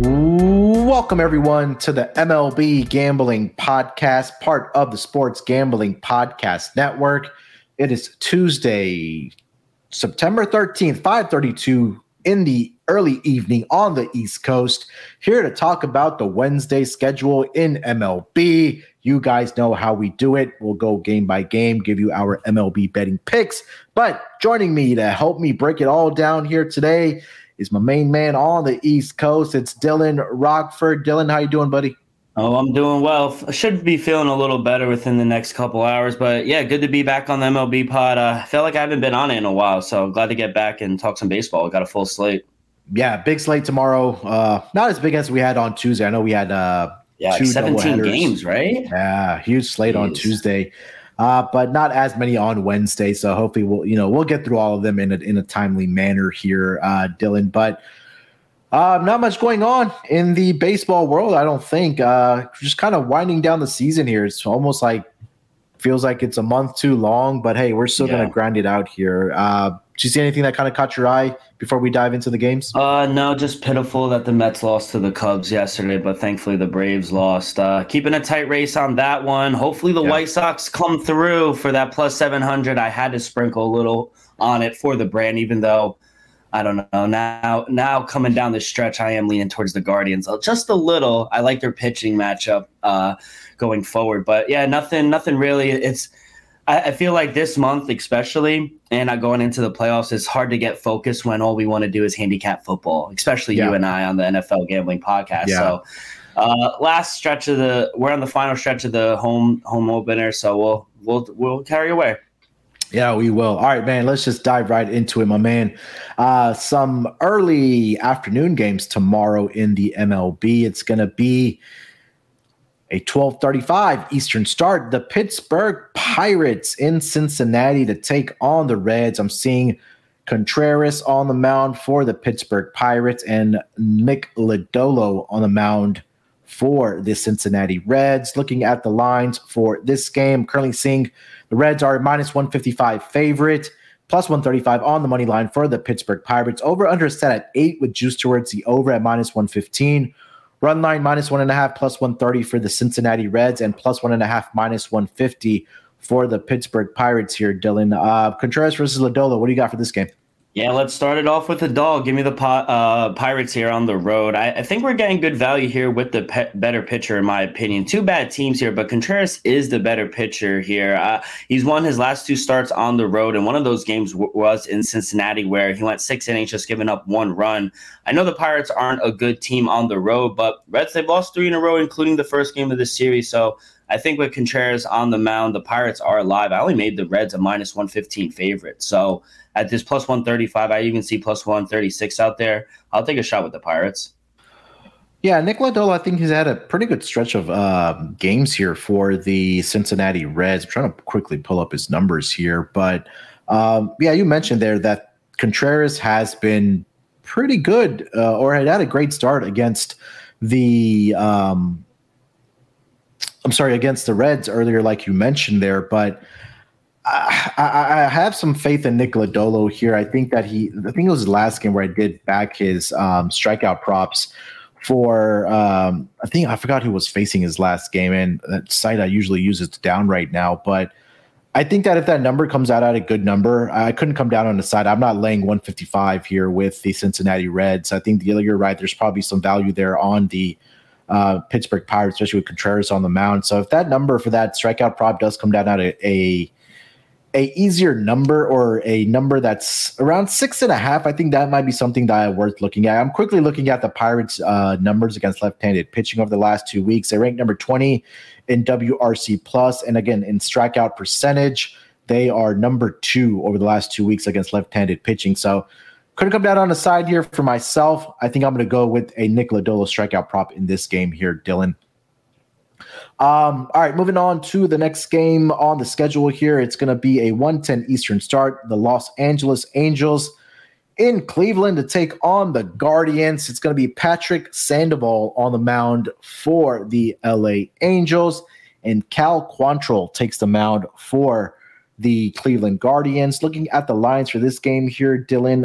Welcome, everyone, to the MLB Gambling Podcast, part of the Sports Gambling Podcast Network. It is Tuesday, September 13th, 5:32 in the early evening on the East Coast, here to talk about the Wednesday schedule in MLB. You guys know how we do it. We'll go game by game, give you our MLB betting picks. But joining me to help me break it all down here today is my main man on the East Coast. It's Dylan Rockford. Dylan, how you doing, buddy? Oh, I'm doing well. I should be feeling a little better within the next couple hours. But, yeah, good to be back on the MLB pod. I felt like I haven't been on it in a while, so glad to get back and talk some baseball. We got a full slate. Yeah, big slate tomorrow. Not as big as we had on Tuesday. I know we had two like 17 games, right? Yeah, huge slate on Tuesday. But not as many on Wednesday, so hopefully we'll get through all of them in a timely manner here, Dylan. But not much going on in the baseball world, I don't think. Just kind of winding down the season here. It's almost like feels like it's a month too long, but hey, we're still gonna grind it out here. Did you see anything that kind of caught your eye before we dive into the games? No, just pitiful that the Mets lost to the Cubs yesterday, but thankfully the Braves lost. Keeping a tight race on that one. Hopefully the White Sox come through for that plus 700. I had to sprinkle a little on it for the brand, even though, I don't know, now coming down the stretch, I am leaning towards the Guardians. Just a little. I like their pitching matchup going forward. But, yeah, nothing really. It's – I feel like this month especially, and going into the playoffs, it's hard to get focused when all we want to do is handicap football, especially you and I on the NFL Gambling Podcast. Yeah. So last stretch of we're on the final stretch of the home opener, so we'll carry away. Yeah, we will. All right, man, let's just dive right into it, my man. Some early afternoon games tomorrow in the MLB. It's going to be a 12:35 Eastern start, the Pittsburgh Pirates in Cincinnati to take on the Reds. I'm seeing Contreras on the mound for the Pittsburgh Pirates and Nick Lodolo on the mound for the Cincinnati Reds. Looking at the lines for this game, currently seeing the Reds are minus 155 favorite, plus 135 on the money line for the Pittsburgh Pirates. Over under set at 8 with juice towards the over at minus 115. Run line minus 1.5, plus 130 for the Cincinnati Reds, and plus 1.5, minus 150 for the Pittsburgh Pirates here, Dylan. Contreras versus Lodolo, what do you got for this game? Yeah, let's start it off with the dog. Give me the Pirates here on the road. I think we're getting good value here with the better pitcher, in my opinion. Two bad teams here, but Contreras is the better pitcher here. He's won his last two starts on the road, and one of those games was in Cincinnati where he went 6 innings, just giving up 1 run. I know the Pirates aren't a good team on the road, but Reds, they've lost 3 in a row, including the first game of the series, so I think with Contreras on the mound, the Pirates are alive. I only made the Reds a minus 115 favorite. So at this plus 135, I even see plus 136 out there. I'll take a shot with the Pirates. Yeah, Nick Lodolo, I think he's had a pretty good stretch of games here for the Cincinnati Reds. I'm trying to quickly pull up his numbers here. But, yeah, you mentioned there that Contreras has been pretty good or had a great start against the against the Reds earlier, like you mentioned there, but I have some faith in Nick Lodolo here. I think it was his last game where I did back his strikeout props for, I forgot who was facing his last game, and that site I usually use is down right now, but I think that if that number comes out at a good number, I couldn't come down on the side. I'm not laying 155 here with the Cincinnati Reds. I think you're right. There's probably some value there on the Pittsburgh Pirates, especially with Contreras on the mound. So if that number for that strikeout prop does come down at a easier number or a number that's around 6.5, I think that might be something that is worth looking at. I'm quickly looking at the Pirates numbers against left-handed pitching over the last 2 weeks. They ranked number 20 in WRC+, and again, in strikeout percentage, they are number 2 over the last 2 weeks against left-handed pitching. So couldn't come down on the side here for myself. I think I'm going to go with a Nick Lodolo strikeout prop in this game here, Dylan. All right, moving on to the next game on the schedule here. It's going to be a 1:10 Eastern start. The Los Angeles Angels in Cleveland to take on the Guardians. It's going to be Patrick Sandoval on the mound for the LA Angels, and Cal Quantrill takes the mound for the Cleveland Guardians. Looking at the lines for this game here, Dylan,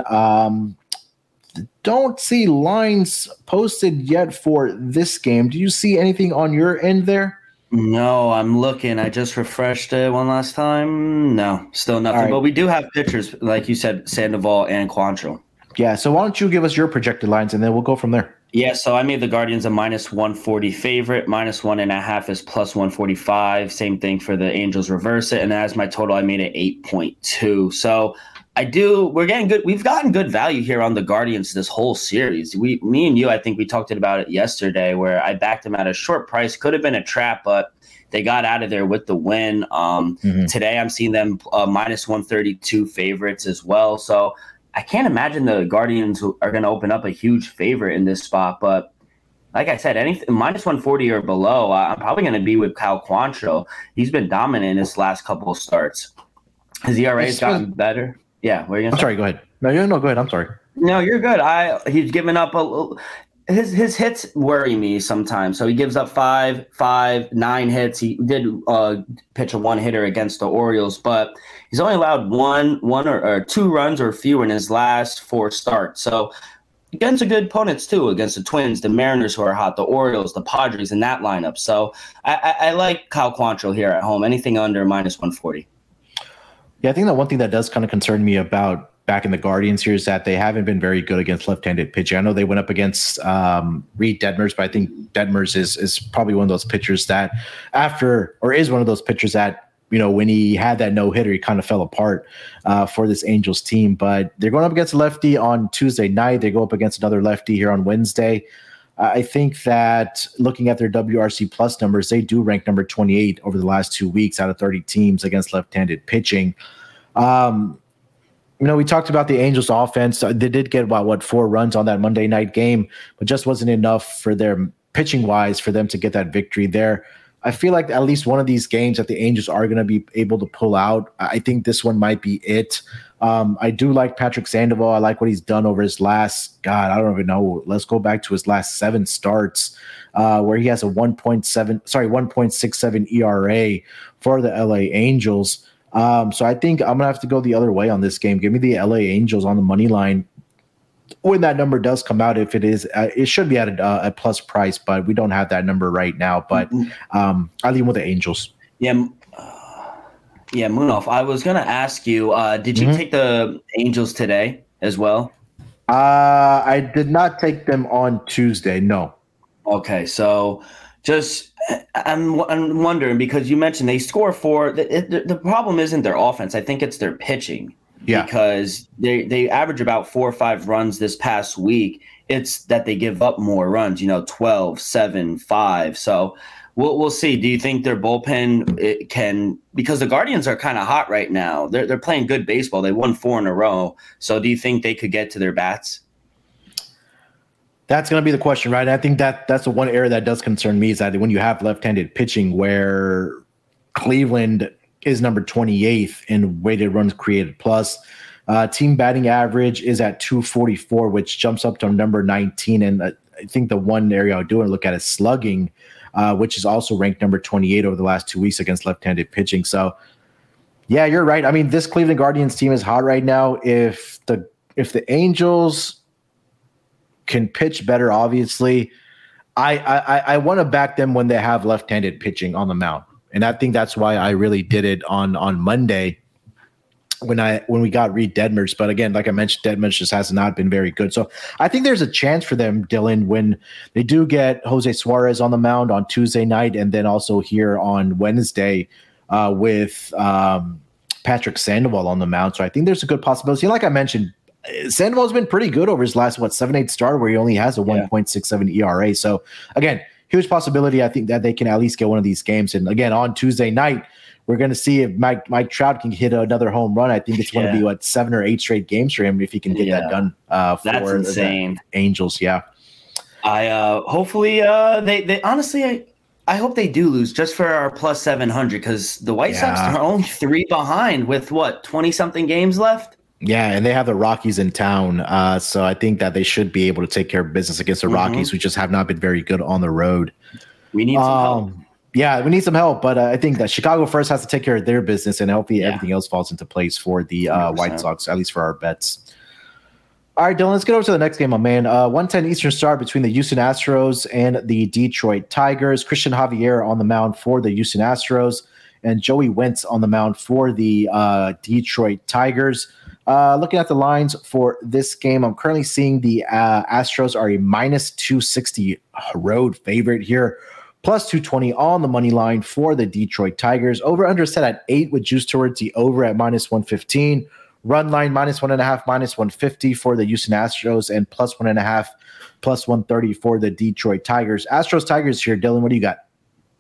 don't see lines posted yet for this game. Do you see anything on your end there? No, I'm looking. I just refreshed it one last time. No, still nothing. Right. But we do have pitchers, like you said, Sandoval and Quantrill. Yeah, so why don't you give us your projected lines, and then we'll go from there. Yeah, so I made the Guardians a minus 140 favorite. Minus 1.5 is plus 145. Same thing for the Angels, reverse it. And as my total, I made it 8.2. So we're getting good. We've gotten good value here on the Guardians this whole series. Me and you, I think we talked about it yesterday, where I backed them at a short price. Could have been a trap, but they got out of there with the win. Today, I'm seeing them minus 132 favorites as well. So I can't imagine the Guardians are going to open up a huge favorite in this spot. But like I said, anything minus 140 or below, I'm probably going to be with Cal Quantrill. He's been dominant in his last couple of starts. His ERA has gotten better. Yeah, what are you gonna say? Sorry, go ahead. No, go ahead. I'm sorry. No, you're good. He's given up his hits worry me sometimes. So he gives up 9 hits. He did pitch a one-hitter against the Orioles, but he's only allowed one or 2 runs or fewer in his last 4 starts. So against good opponents too, against the Twins, the Mariners who are hot, the Orioles, the Padres in that lineup. So I like Cal Quantrill here at home. Anything under minus 140. Yeah, I think that one thing that does kind of concern me about back in the Guardians here is that they haven't been very good against left-handed pitching. I know they went up against Reed Detmers, but I think Detmers is probably one of those pitchers that when he had that no-hitter, he kind of fell apart for this Angels team. But they're going up against a lefty on Tuesday night. They go up against another lefty here on Wednesday. I think that looking at their WRC plus numbers, they do rank number 28 over the last 2 weeks out of 30 teams against left-handed pitching. We talked about the Angels offense. They did get about 4 runs on that Monday night game, but just wasn't enough for their pitching wise for them to get that victory there. I feel like at least one of these games that the Angels are going to be able to pull out. I think this one might be it. I do like Patrick Sandoval. I like what he's done over his last, I don't even know. Let's go back to his last 7 starts where he has a 1.67 ERA for the LA Angels. So I think I'm going to have to go the other way on this game. Give me the LA Angels on the money line. When that number does come out, if it is, it should be at a plus price, but we don't have that number right now. But I lean with the Angels. Yeah, Munaf, I was going to ask you, did you take the Angels today as well? I did not take them on Tuesday, no. Okay, so I'm wondering, because you mentioned they score 4. The problem isn't their offense. I think it's their pitching. Yeah. Because they average about 4 or 5 runs this past week. It's that they give up more runs, 12, 7, 5. So we'll see. Do you think their bullpen because the Guardians are kind of hot right now. They're playing good baseball. They won 4 in a row. So do you think they could get to their bats? That's going to be the question, right? I think that's the one area that does concern me is that when you have left-handed pitching where Cleveland is number 28th in weighted runs created plus. Team batting average is at 244, which jumps up to number 19. And I think the one area I do want to look at is slugging, which is also ranked number 28 over the last 2 weeks against left-handed pitching. So, yeah, you're right. I mean, this Cleveland Guardians team is hot right now. If the Angels can pitch better, obviously, I want to back them when they have left-handed pitching on the mound. And I think that's why I really did it on Monday when we got Reed Detmers. But again, like I mentioned, Detmers just has not been very good. So I think there's a chance for them, Dylan, when they do get Jose Suarez on the mound on Tuesday night and then also here on Wednesday with Patrick Sandoval on the mound. So I think there's a good possibility. Like I mentioned, Sandoval's been pretty good over his last, 7-8 start where he only has a 1.67 ERA. So again, huge possibility, I think, that they can at least get one of these games. And again, on Tuesday night, we're going to see if Mike Trout can hit another home run. I think it's going to be 7 or 8 straight games for him if he can get that done for the Angels. Yeah, I hopefully they honestly. I hope they do lose just for our plus 700 because the White Sox are only 3 behind with, what, 20-something games left? Yeah, and they have the Rockies in town, so I think that they should be able to take care of business against the Rockies, who just have not been very good on the road. We need some help. Yeah, we need some help, but I think that Chicago first has to take care of their business, and hopefully everything else falls into place for the White Sox, at least for our bets. All right, Dylan, let's get over to the next game, my man. 1:10 Eastern start between the Houston Astros and the Detroit Tigers. Christian Javier on the mound for the Houston Astros, and Joey Wentz on the mound for the Detroit Tigers. Looking at the lines for this game, I'm currently seeing the Astros are a minus 260 road favorite here, plus 220 on the money line for the Detroit Tigers. Over-under set at 8 with juice towards the over at minus 115. Run line minus 1.5, minus 150 for the Houston Astros, and plus 1.5, plus 130 for the Detroit Tigers. Astros-Tigers here. Dylan, what do you got?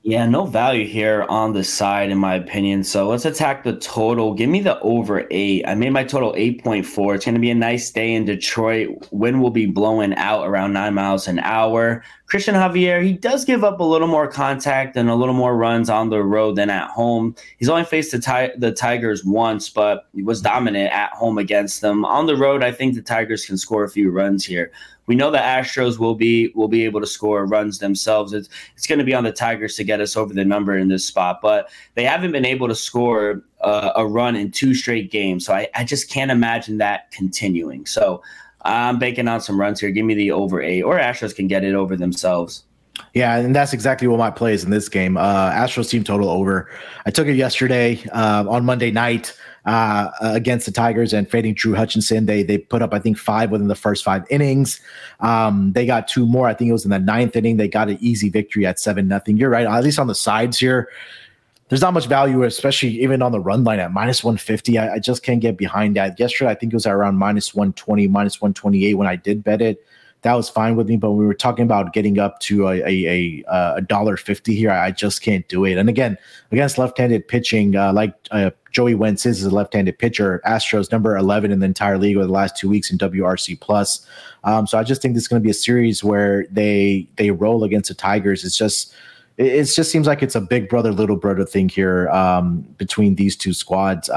Yeah, no value here on the side, in my opinion. So let's attack the total. Give me the over 8. I made my total 8.4. It's going to be a nice day in Detroit. Wind will be blowing out around 9 miles an hour. Christian Javier, he does give up a little more contact and a little more runs on the road than at home. He's only faced the Tigers once, but he was dominant at home against them. On the road, I think the Tigers can score a few runs here. We know the Astros will be able to score runs themselves. It's going to be on the Tigers to get us over the number in this spot, but they haven't been able to score a run in 2 straight games, so I just can't imagine that continuing. So I'm banking on some runs here. Give me the over 8, or Astros can get it over themselves. Yeah, and that's exactly what my play is in this game. Astros team total over. I took it yesterday on Monday night against the Tigers and fading Drew Hutchinson. They put up, I think, 5 within the first 5 innings. They got 2 more. I think it was in the 9th inning. They got an easy victory at 7-0. You're right, at least on the sides here. There's not much value, especially even on the run line at minus 150. I just can't get behind that. Yesterday, I think it was around minus 120, minus 128 when I did bet it. That was fine with me, but when we were talking about getting up to a $1.50 here, I just can't do it. And again, against left-handed pitching, like Joey Wentz is a left-handed pitcher, Astros number 11 in the entire league over the last 2 weeks in WRC+. So I just think this is going to be a series where they roll against the Tigers. It just seems like it's a big brother, little brother thing here between these 2 squads.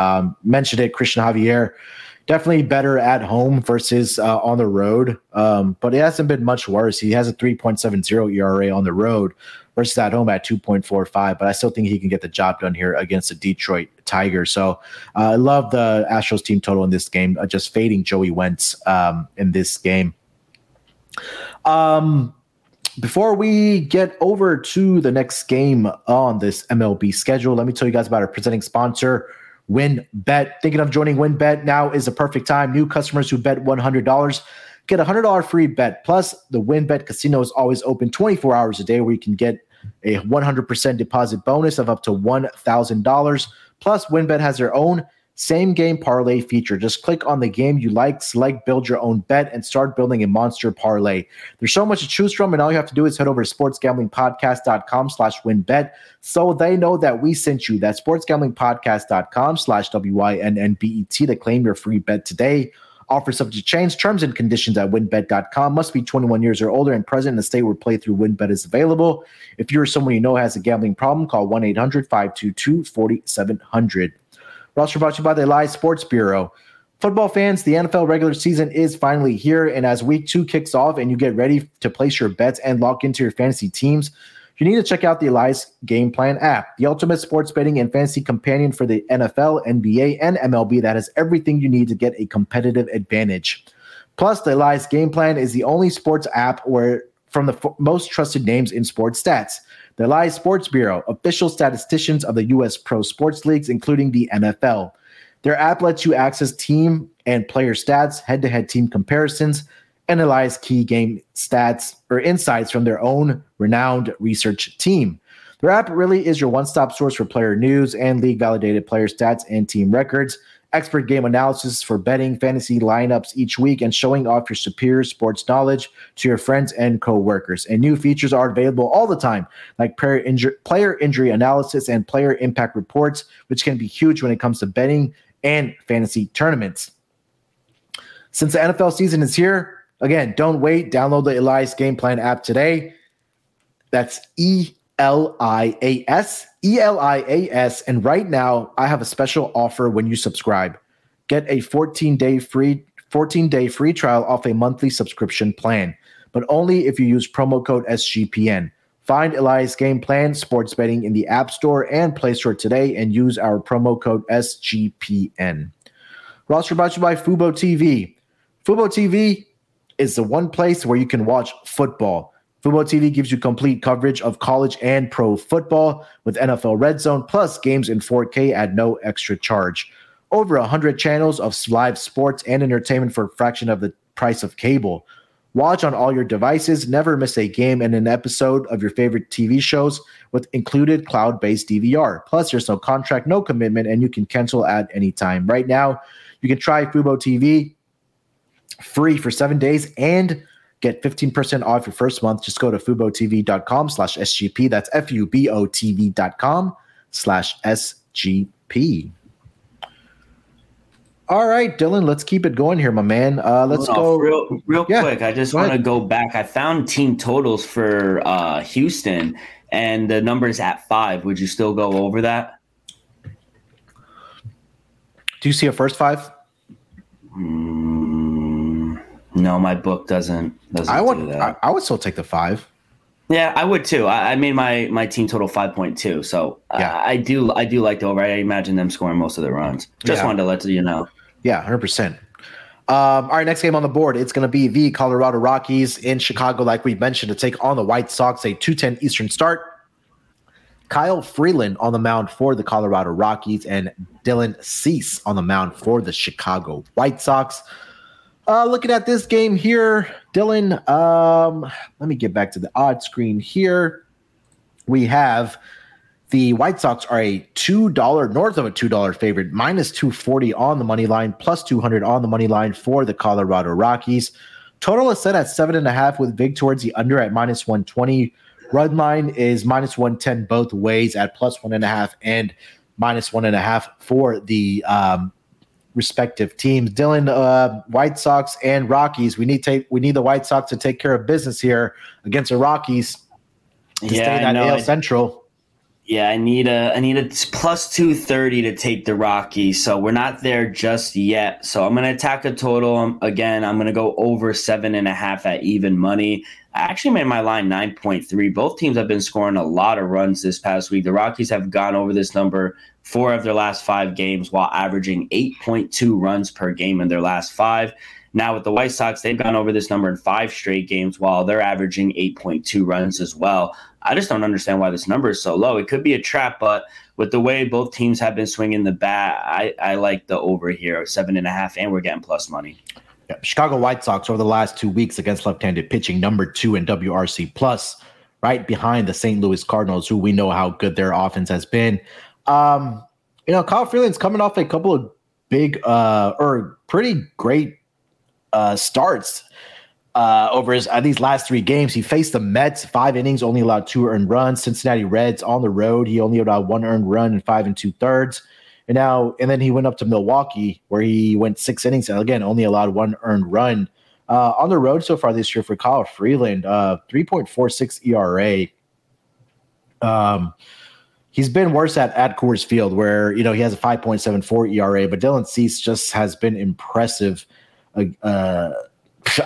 Mentioned it, Christian Javier. Definitely better at home versus on the road, but it hasn't been much worse. He has a 3.70 ERA on the road versus at home at 2.45, but I still think he can get the job done here against the Detroit Tigers. So I love the Astros team total in this game, just fading Joey Wentz in this game. Before we get over to the next game on this MLB schedule, let me tell you guys about our presenting sponsor, WynnBET. Thinking of joining WynnBET? Now is the perfect time. New customers who bet $100 get a $100 free bet. Plus, the WynnBET casino is always open 24 hours a day, where you can get a 100% deposit bonus of up to $1,000. Plus, WynnBET has their own same game parlay feature. Just click on the game you like, select build your own bet, and start building a monster parlay. There's so much to choose from, and all you have to do is head over to sportsgamblingpodcast.com/WynnBET so they know that we sent you. That's sportsgamblingpodcast.com/WYNNBET to claim your free bet today. Offer subject to change, terms and conditions at WynnBET.com. Must be 21 years or older and present in a state where playthrough WynnBET is available. If you're someone you know has a gambling problem, call 1-800-522-4700. We're also brought to you by the Live Sports Bureau. Football fans, the NFL regular season is finally here, and as Week 2 kicks off and you get ready to place your bets and lock into your fantasy teams, you need to check out the Elias Game Plan app, the ultimate sports betting and fantasy companion for the NFL, NBA, and MLB that has everything you need to get a competitive advantage. Plus, the Elias Game Plan is the only sports app where from the most trusted names in sports stats. The Elias Sports Bureau, official statisticians of the U.S. pro sports leagues, including the NFL. Their app lets you access team and player stats, head-to-head team comparisons, and Elias key game stats or insights from their own renowned research team. Their app really is your one-stop source for player news and league-validated player stats and team records, expert game analysis for betting, fantasy lineups each week, and showing off your superior sports knowledge to your friends and co-workers. And new features are available all the time, like player injury analysis and player impact reports, which can be huge when it comes to betting and fantasy tournaments. Since the NFL season is here, again, don't wait. Download the Elias Game Plan app today. That's E L-I-A-S, E-L-I-A-S. And right now I have a special offer when you subscribe. Get a 14-day free trial off a monthly subscription plan, but only if you use promo code SGPN. Find Elias Game Plan Sports Betting in the App Store and Play Store today and use our promo code SGPN. We're also brought to you by Fubo TV. Fubo TV is the one place where you can watch football. Fubo TV gives you complete coverage of college and pro football with NFL Red Zone, plus games in 4K at no extra charge. Over 100 channels of live sports and entertainment for a fraction of the price of cable. Watch on all your devices, never miss a game and an episode of your favorite TV shows with included cloud-based DVR. Plus, there's no contract, no commitment, and you can cancel at any time. Right now, you can try Fubo TV free for 7 days and get 15% off your first month. Just go to FuboTV.com/SGP. That's FUBOTV.com/SGP. All right, Dylan, let's keep it going here, my man. Let's go. Real quick, I just want to go back. I found team totals for Houston, and the number's at 5. Would you still go over that? Do you see a first 5? No, my book doesn't do that. I would still take the 5. Yeah, I would too. I made my team total 5.2, so yeah. I do like the over. I imagine them scoring most of their runs. Just wanted to let you know. Yeah, 100%. All right, next game on the board, it's going to be the Colorado Rockies in Chicago, like we mentioned, to take on the White Sox, a 2:10 Eastern start. Kyle Freeland on the mound for the Colorado Rockies and Dylan Cease on the mound for the Chicago White Sox. Looking at this game here, Dylan, let me get back to the odd screen here. We have the White Sox are a $2, north of a $2 favorite, minus 240 on the money line, plus 200 on the money line for the Colorado Rockies. Total is set at 7.5 with big towards the under at minus 120. Run line is minus 110 both ways at plus 1.5 and minus 1.5 for the respective teams. Dylan, White Sox and Rockies. We need the White Sox to take care of business here against the Rockies to stay in that AL Central. Yeah, I need a plus 230 to take the Rockies. So we're not there just yet. So I'm going to attack the total again. I'm going to go over 7.5 at even money. I actually made my line 9.3. Both teams have been scoring a lot of runs this past week. The Rockies have gone over this number 4 of their last 5 games while averaging 8.2 runs per game in their last 5. Now with the White Sox, they've gone over this number in 5 straight games while they're averaging 8.2 runs as well. I just don't understand why this number is so low. It could be a trap, but with the way both teams have been swinging the bat, I like the over here, 7.5, and we're getting plus money. Chicago White Sox over the last 2 weeks against left-handed pitching, number 2 in WRC+, right behind the St. Louis Cardinals, who we know how good their offense has been. Kyle Freeland's coming off a couple of big or pretty great starts over his these last 3 games. He faced the Mets, 5 innings, only allowed 2 earned runs. Cincinnati Reds on the road, he only allowed 1 earned run in 5 2/3. And then he went up to Milwaukee where he went 6 innings and again only allowed 1 earned run. On the road so far this year for Kyle Freeland, 3.46 ERA. He's been worse at Coors Field where he has a 5.74 ERA, but Dylan Cease just has been impressive. I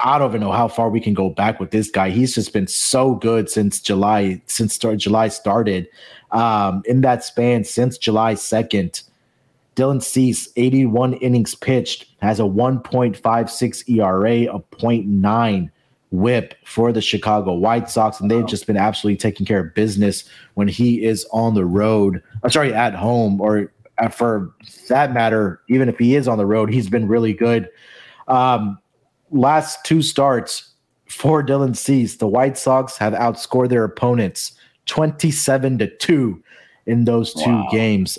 don't even know how far we can go back with this guy. He's just been so good since July started. In that span since July 2nd, Dylan Cease, 81 innings pitched, has a 1.56 ERA, a 0.9 WHIP for the Chicago White Sox, and they've just been absolutely taking care of business when he is on the road. At home, or for that matter, even if he is on the road, he's been really good. Last 2 starts for Dylan Cease, the White Sox have outscored their opponents 27-2 in those 2 games.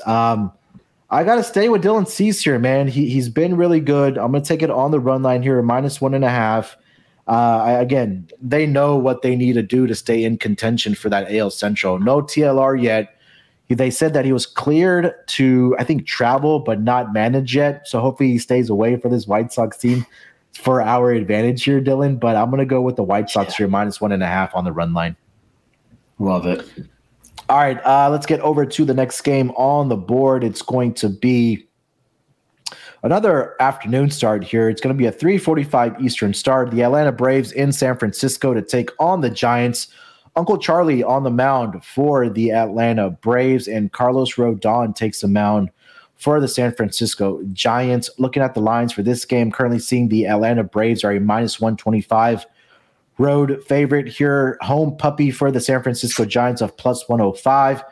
I got to stay with Dylan Cease here, man. He's been really good. I'm going to take it on the run line here, minus 1.5. Again, they know what they need to do to stay in contention for that AL Central. No TLR yet. They said that he was cleared to, I think, travel but not manage yet. So hopefully he stays away for this White Sox team for our advantage here, Dylan. But I'm going to go with the White Sox here, minus 1.5 on the run line. Love it. All right, let's get over to the next game on the board. It's going to be another afternoon start here. It's going to be a 3:45 Eastern start. The Atlanta Braves in San Francisco to take on the Giants. Uncle Charlie on the mound for the Atlanta Braves, and Carlos Rodon takes the mound for the San Francisco Giants. Looking at the lines for this game, currently seeing the Atlanta Braves are a minus 125 road favorite here. Home puppy for the San Francisco Giants of plus 105.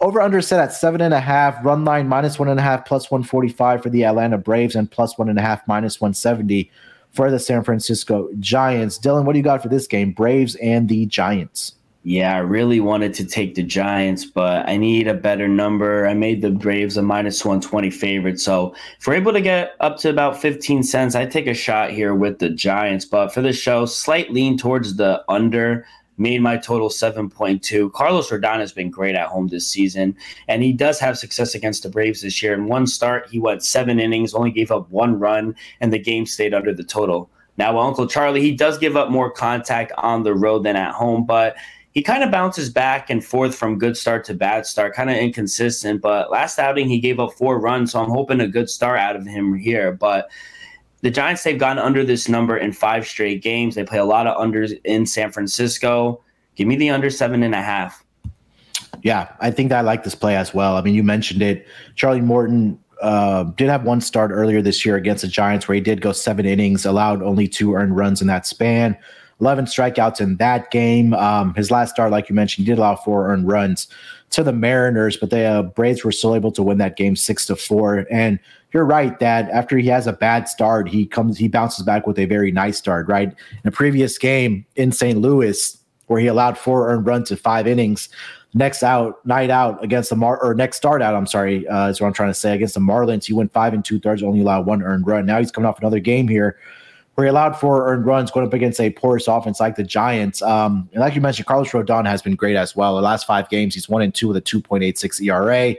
Over under set at 7.5. Run line minus 1.5, plus 145 for the Atlanta Braves, and plus 1.5, minus 170 for the San Francisco Giants. Dylan, what do you got for this game? Braves and the Giants. Yeah, I really wanted to take the Giants, but I need a better number. I made the Braves a minus 120 favorite. So if we're able to get up to about 15 cents, I take a shot here with the Giants. But for the show, slight lean towards the under. Made my total 7.2. Carlos Rodon has been great at home this season, and he does have success against the Braves this year. In one start, he went 7 innings, only gave up 1 run, and the game stayed under the total. Now, with Uncle Charlie, he does give up more contact on the road than at home, but he kind of bounces back and forth from good start to bad start, kind of inconsistent. But last outing, he gave up 4 runs, so I'm hoping a good start out of him here. But the Giants, they've gone under this number in 5 straight games. They play a lot of unders in San Francisco. Give me the under 7.5. Yeah, I think I like this play as well. I mean, you mentioned it. Charlie Morton did have 1 start earlier this year against the Giants where he did go 7 innings, allowed only 2 earned runs in that span, 11 strikeouts in that game. His last start, like you mentioned, he did allow 4 earned runs to the Mariners, but the Braves were still able to win that game 6-4. And you're right that after he has a bad start, he bounces back with a very nice start, right? In a previous game in St. Louis where he allowed 4 earned runs in 5 innings, against the Marlins, he went 5 2/3, only allowed 1 earned run. Now he's coming off another game here where he allowed 4 earned runs going up against a porous offense like the Giants. And like you mentioned, Carlos Rodon has been great as well. The last 5 games, he's 1-2 with a 2.86 ERA.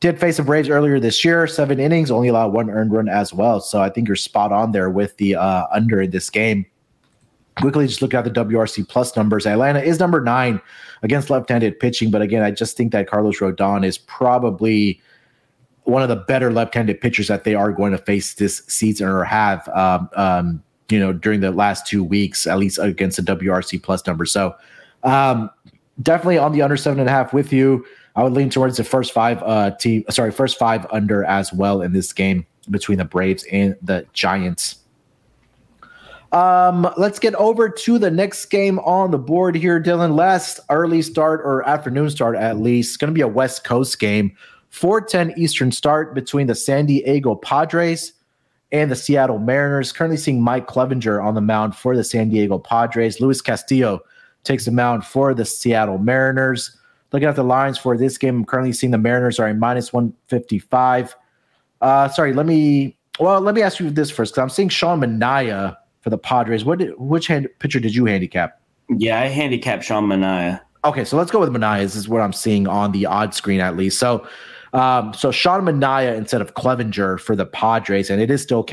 Did face the Braves earlier this year, 7 innings, only allowed 1 earned run as well. So I think you're spot on there with the under in this game. Quickly, just look at the WRC plus numbers. Atlanta is number 9 against left-handed pitching. But again, I just think that Carlos Rodon is probably one of the better left-handed pitchers that they are going to face this season, or have, during the last 2 weeks, at least against the WRC plus number. So definitely on the under 7.5 with you. I would lean towards the first 5 under as well in this game between the Braves and the Giants. Let's get over to the next game on the board here, Dylan. Last early start, or afternoon start at least. It's going to be a West Coast game. 4:10 Eastern start between the San Diego Padres and the Seattle Mariners. Currently seeing Mike Clevenger on the mound for the San Diego Padres. Luis Castillo takes the mound for the Seattle Mariners. Looking at the lines for this game, I'm currently seeing the Mariners are a minus 155. Let me ask you this first, because I'm seeing Sean Manaea for the Padres. Which pitcher did you handicap? Yeah, I handicapped Sean Manaea. Okay, so let's go with Manaea. This is what I'm seeing on the odd screen at least. So Sean Manaea instead of Clevenger for the Padres, and it is still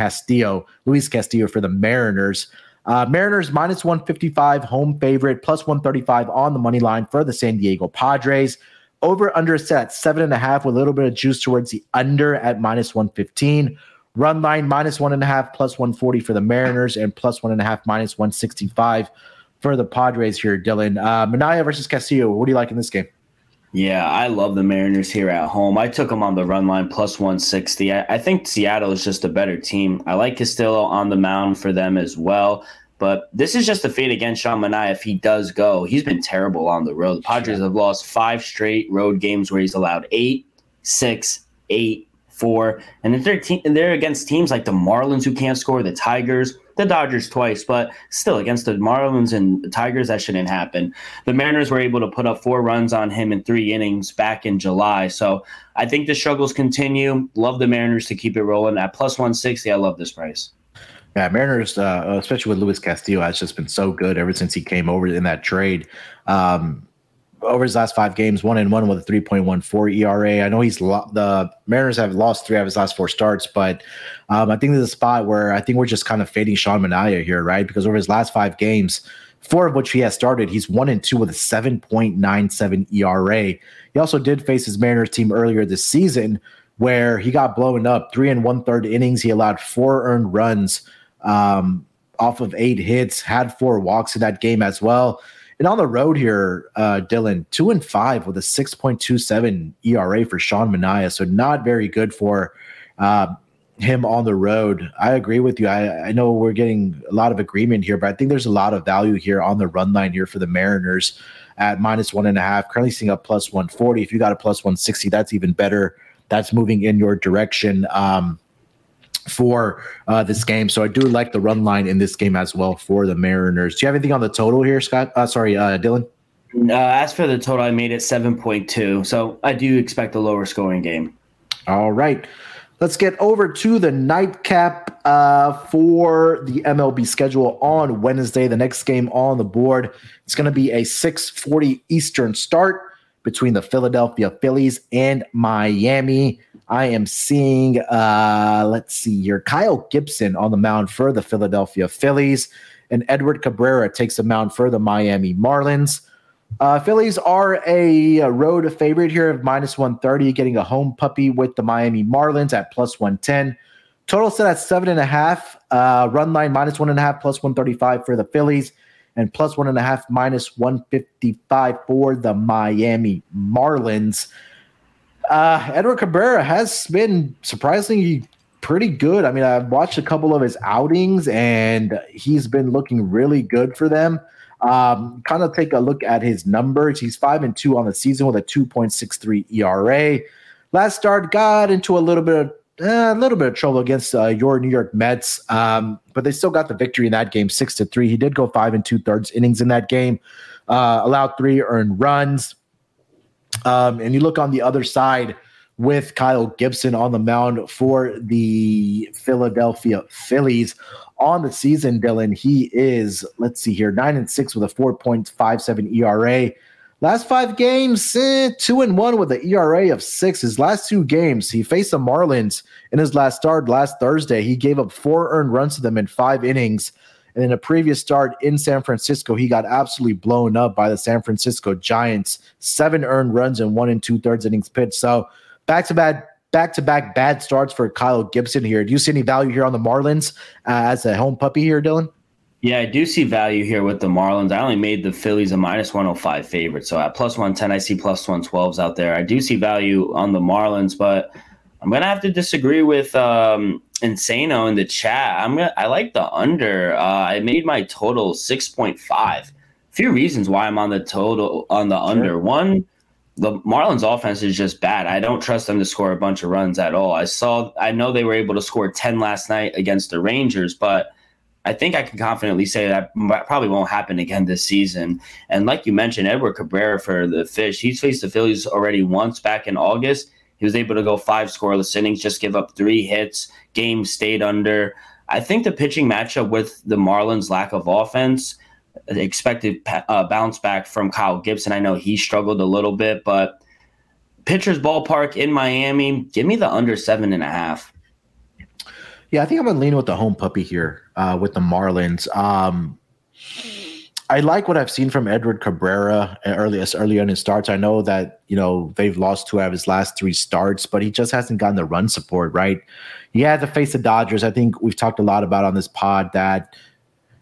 Luis Castillo for the Mariners. Mariners minus 155 home favorite, plus 135 on the money line for the San Diego Padres. Over under set 7.5 with a little bit of juice towards the under at minus 115. Run line minus 1.5, plus 140 for the Mariners, and plus 1.5, minus 165 for the Padres here, Dylan. Manaea versus Castillo, what do you like in this game? Yeah, I love the Mariners here at home. I took them on the run line, plus 160. I think Seattle is just a better team. I like Castillo on the mound for them as well. But this is just a fade against Sean Manaea if he does go. He's been terrible on the road. The Padres have lost 5 straight road games where he's allowed 8, 6, 8, 4. And they're against teams like the Marlins who can't score, the Tigers, the Dodgers twice, but still against the Marlins and the Tigers, that shouldn't happen. The Mariners were able to put up 4 runs on him in 3 innings back in July. So I think the struggles continue. Love the Mariners to keep it rolling. At plus 160, I love this price. Yeah, Mariners, especially with Luis Castillo, has just been so good ever since he came over in that trade. Over his last 5 games, 1-1 with a 3.14 ERA. I know the Mariners have lost 3 out of his last 4 starts, but I think there's a spot where I think we're just kind of fading Sean Manaea here, right? Because over his last 5 games, four of which he has started. He's 1-2 with a 7.97 ERA. He also did face his Mariners team earlier this season where he got blown up 3 1/3 innings. He allowed 4 earned runs off of 8 hits, had 4 walks in that game as well. And on the road here, Dylan, 2-5 with a 6.27 ERA for Sean Manaea. So not very good for him on the road. I agree with you. I know we're getting a lot of agreement here, but I think there's a lot of value here on the run line here for the Mariners at -1.5. Currently seeing a +140. If you got a +160, that's even better. That's moving in your direction for this game. So I do like the run line in this game as well for the Mariners. Do you have anything on the total here, Scott? Dylan? As for the total, I made it 7.2. So I do expect a lower scoring game. All right. Let's get over to the nightcap for the MLB schedule on Wednesday. The next game on the board, it's going to be a 6:40 Eastern start between the Philadelphia Phillies and Miami. I am seeing, let's see here, Kyle Gibson on the mound for the Philadelphia Phillies, and Edward Cabrera takes the mound for the Miami Marlins. Phillies are a road favorite here of -130, getting a home puppy with the Miami Marlins at +110. Total set at 7.5, run line -1.5, +135 for the Phillies, and +1.5, -155 for the Miami Marlins. Edward Cabrera has been surprisingly pretty good. I mean, I've watched a couple of his outings, and he's been looking really good for them. Kind of take a look at his numbers. He's 5-2 on the season with a 2.63 ERA. Last start got into a little bit of trouble against your New York Mets, but they still got the victory in that game, 6-3. He did go 5 2/3 innings in that game, allowed 3 earned runs. And you look on the other side with Kyle Gibson on the mound for the Philadelphia Phillies. On the season, Dylan, he is, let's see here, 9-6 with a 4.57 ERA. Last 5 games, 2-1 with an ERA of 6. His last 2 games, he faced the Marlins in his last start last Thursday. He gave up 4 earned runs to them in 5 innings. And in a previous start in San Francisco, he got absolutely blown up by the San Francisco Giants. 7 earned runs and 1 2/3 innings pitched. So back-to-back bad starts for Kyle Gibson here. Do you see any value here on the Marlins as a home puppy here, Dylan? Yeah, I do see value here with the Marlins. I only made the Phillies a -105 favorite. So at +110, I see +112s out there. I do see value on the Marlins, but I'm going to have to disagree with Insano in the chat. I like the under. I made my total 6.5. Few reasons why I'm on the total on the under. One, the Marlins offense is just bad. I don't trust them to score a bunch of runs at all. I know they were able to score 10 last night against the Rangers, but I think I can confidently say that probably won't happen again this season. And like you mentioned, Edward Cabrera for the Fish, he's faced the Phillies already once back in August. He was able to go 5 scoreless innings, just give up 3 hits. Game stayed under. I think the pitching matchup with the Marlins' lack of offense, expected bounce back from Kyle Gibson. I know he struggled a little bit, but pitcher's ballpark in Miami, give me the under 7.5. Yeah, I think I'm going to lean with the home puppy here with the Marlins. I like what I've seen from Edward Cabrera early on in starts. I know that, you know, they've lost 2 out of his last 3 starts, but he just hasn't gotten the run support, right? He had to face the Dodgers. I think we've talked a lot about on this pod that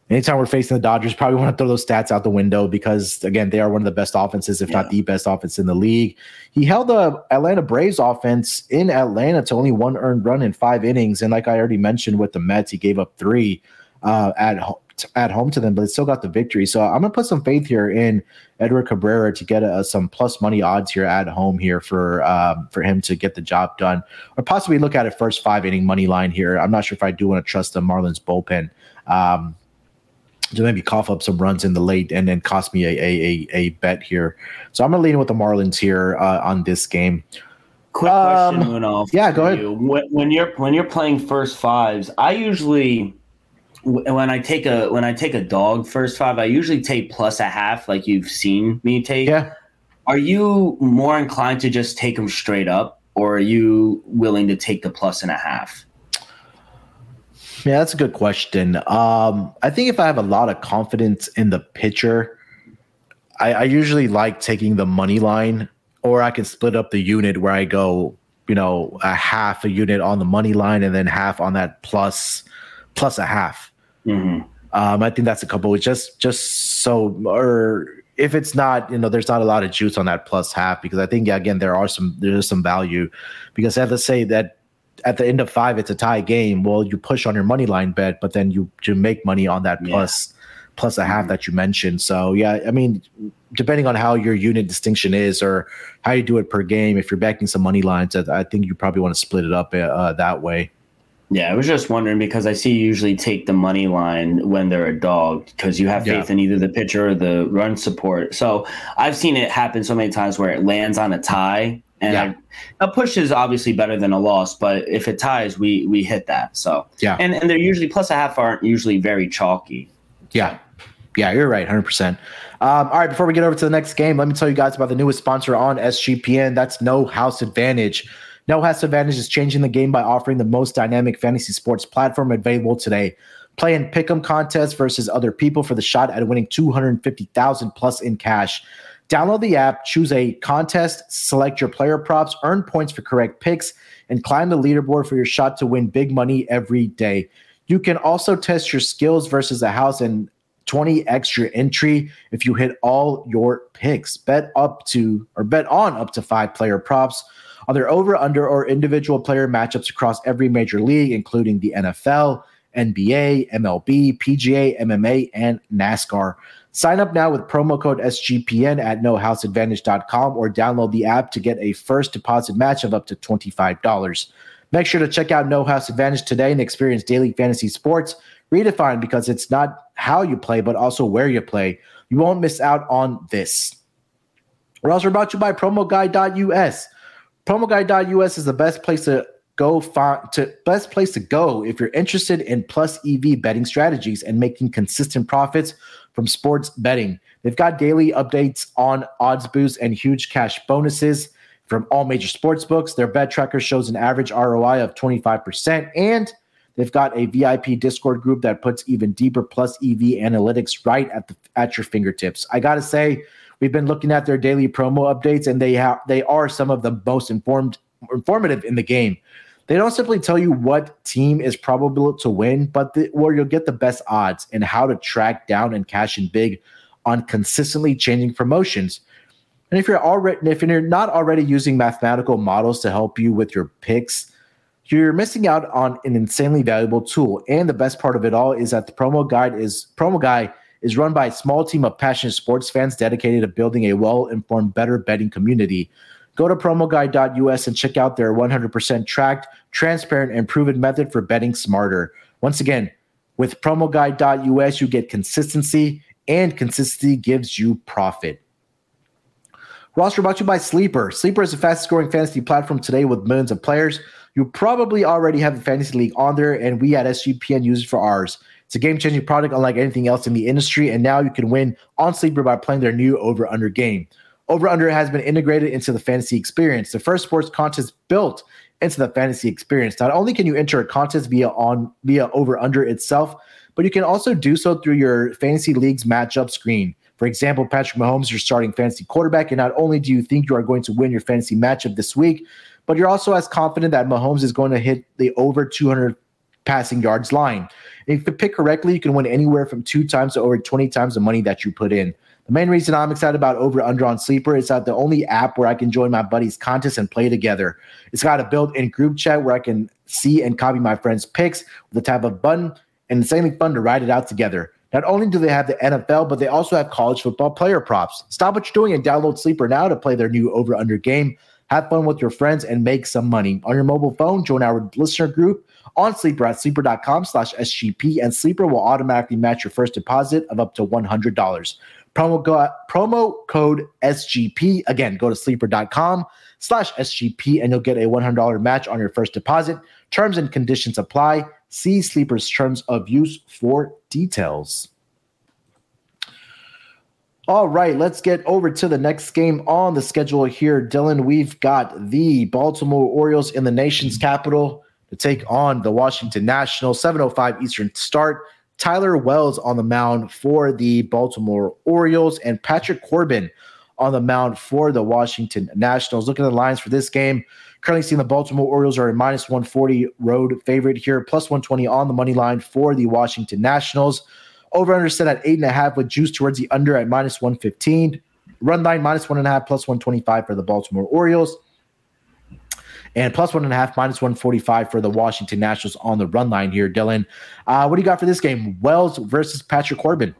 anytime we're facing the Dodgers, probably want to throw those stats out the window because, again, they are one of the best offenses, if not the best offense in the league. He held the Atlanta Braves offense in Atlanta to only 1 earned run in 5 innings. And like I already mentioned with the Mets, he gave up 3 at home to them, but they still got the victory. So I'm going to put some faith here in Edward Cabrera to get some plus money odds here at home here for him to get the job done, or possibly look at a first 5-inning money line here. I'm not sure if I do want to trust the Marlins bullpen to maybe cough up some runs in the late and then cost me a bet here. So I'm going to lean with the Marlins here on this game. Quick question, Munaf. Yeah, go ahead. When you're playing first 5s, I usually when I take a dog first 5, I usually take +0.5, like you've seen me take. Yeah. Are you more inclined to just take them straight up, or are you willing to take the +1.5? Yeah, that's a good question. I think if I have a lot of confidence in the pitcher, I usually like taking the money line, or I can split up the unit where I go, you know, a half a unit on the money line and then half on that plus a half. Mm-hmm. I think that's a couple. Just so, or if it's not, you know, there's not a lot of juice on that plus half, because I think again there's some value, because I have to say that at the end of five it's a tie game. Well, you push on your money line bet, but then you make money on that plus a half that you mentioned. So yeah, I mean, depending on how your unit distinction is or how you do it per game, if you're backing some money lines, I think you probably want to split it up that way. Yeah, I was just wondering because I see you usually take the money line when they're a dog because you have faith in either the pitcher or the run support. So I've seen it happen so many times where it lands on a tie, and a push is obviously better than a loss, but if it ties, we hit that. So and they're usually plus a half aren't usually very chalky. Yeah, yeah, you're right, 100%. All right, before we get over to the next game, let me tell you guys about the newest sponsor on SGPN. That's No House Advantage. No House Advantage is changing the game by offering the most dynamic fantasy sports platform available today. Play and pick 'em contests versus other people for the shot at winning $250,000 plus in cash. Download the app, choose a contest, select your player props, earn points for correct picks, and climb the leaderboard for your shot to win big money every day. You can also test your skills versus a house and 20 extra entry if you hit all your picks. Bet on up to 5 player props on their over, under, or individual player matchups across every major league, including the NFL, NBA, MLB, PGA, MMA, and NASCAR. Sign up now with promo code SGPN at nohouseadvantage.com or download the app to get a first deposit match of up to $25. Make sure to check out No House Advantage today and experience daily fantasy sports redefined, because it's not how you play, but also where you play. You won't miss out on this. We're also brought to you by PromoGuide.us. PromoGuide.us is the best place to go if you're interested in plus EV betting strategies and making consistent profits from sports betting. They've got daily updates on odds boosts and huge cash bonuses from all major sports books. Their bet tracker shows an average ROI of 25%, and they've got a VIP Discord group that puts even deeper plus EV analytics right at your fingertips. I got to say, we've been looking at their daily promo updates, and they are some of the most informative in the game. They don't simply tell you what team is probable to win, but where you'll get the best odds and how to track down and cash in big on consistently changing promotions. And if you're not already using mathematical models to help you with your picks, you're missing out on an insanely valuable tool. And the best part of it all is that the Promo Guide is run by a small team of passionate sports fans dedicated to building a well-informed, better betting community. Go to promoguide.us and check out their 100% tracked, transparent, and proven method for betting smarter. Once again, with promoguide.us, you get consistency, and consistency gives you profit. We're also brought to you by Sleeper. Sleeper is the fastest-growing fantasy platform today with millions of players. You probably already have a fantasy league on there, and we at SGPN use it for ours. It's a game-changing product unlike anything else in the industry, and now you can win on Sleeper by playing their new over-under game. Over-under has been integrated into the fantasy experience. The first sports contest built into the fantasy experience. Not only can you enter a contest via over-under itself, but you can also do so through your fantasy league's matchup screen. For example, Patrick Mahomes, your starting fantasy quarterback, and not only do you think you are going to win your fantasy matchup this week, but you're also as confident that Mahomes is going to hit the over 200 passing yards line. And if you pick correctly, you can win anywhere from 2 times to over 20 times the money that you put in. The main reason I'm excited about Over Under on Sleeper is that the only app where I can join my buddies' contests and play together. It's got a built-in group chat where I can see and copy my friends' picks with a tap of a button, and it's insanely fun to ride it out together. Not only do they have the NFL, but they also have college football player props. Stop what you're doing and download Sleeper now to play their new over-under game. Have fun with your friends and make some money. On your mobile phone, join our listener group on Sleeper at sleeper.com/SGP, and Sleeper will automatically match your first deposit of up to $100. Promo code SGP. Again, go to sleeper.com/SGP, and you'll get a $100 match on your first deposit. Terms and conditions apply. See Sleeper's terms of use for details. All right, let's get over to the next game on the schedule here, Dylan. We've got the Baltimore Orioles in the nation's capital to take on the Washington Nationals. 7:05 Eastern start. Tyler Wells on the mound for the Baltimore Orioles and Patrick Corbin on the mound for the Washington Nationals. Looking at the lines for this game, currently seeing the Baltimore Orioles are a minus 140 road favorite here, plus 120 on the money line for the Washington Nationals. Over-under set at 8.5 with juice towards the under at minus 115. Run line minus 1.5, plus 125 for the Baltimore Orioles. And plus 1.5, minus 145 for the Washington Nationals on the run line here, Dylan. What do you got for this game? Wells versus Patrick Corbin.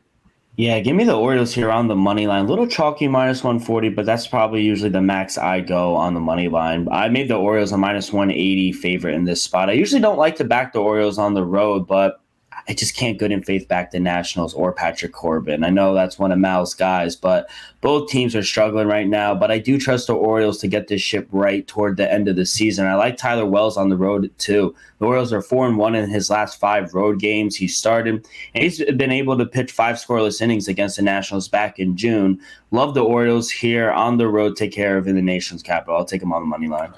Yeah, give me the Orioles here on the money line. A little chalky, minus 140, but that's probably usually the max I go on the money line. I made the Orioles a minus 180 favorite in this spot. I usually don't like to back the Orioles on the road, but I just can't good in faith back the Nationals or Patrick Corbin. I know that's one of Mal's guys, but both teams are struggling right now. But I do trust the Orioles to get this ship right toward the end of the season. I like Tyler Wells on the road, too. The Orioles are 4-1 in his last 5 road games. He started, and he's been able to pitch 5 scoreless innings against the Nationals back in June. Love the Orioles here on the road, take care of in the nation's capital. I'll take him on the money line.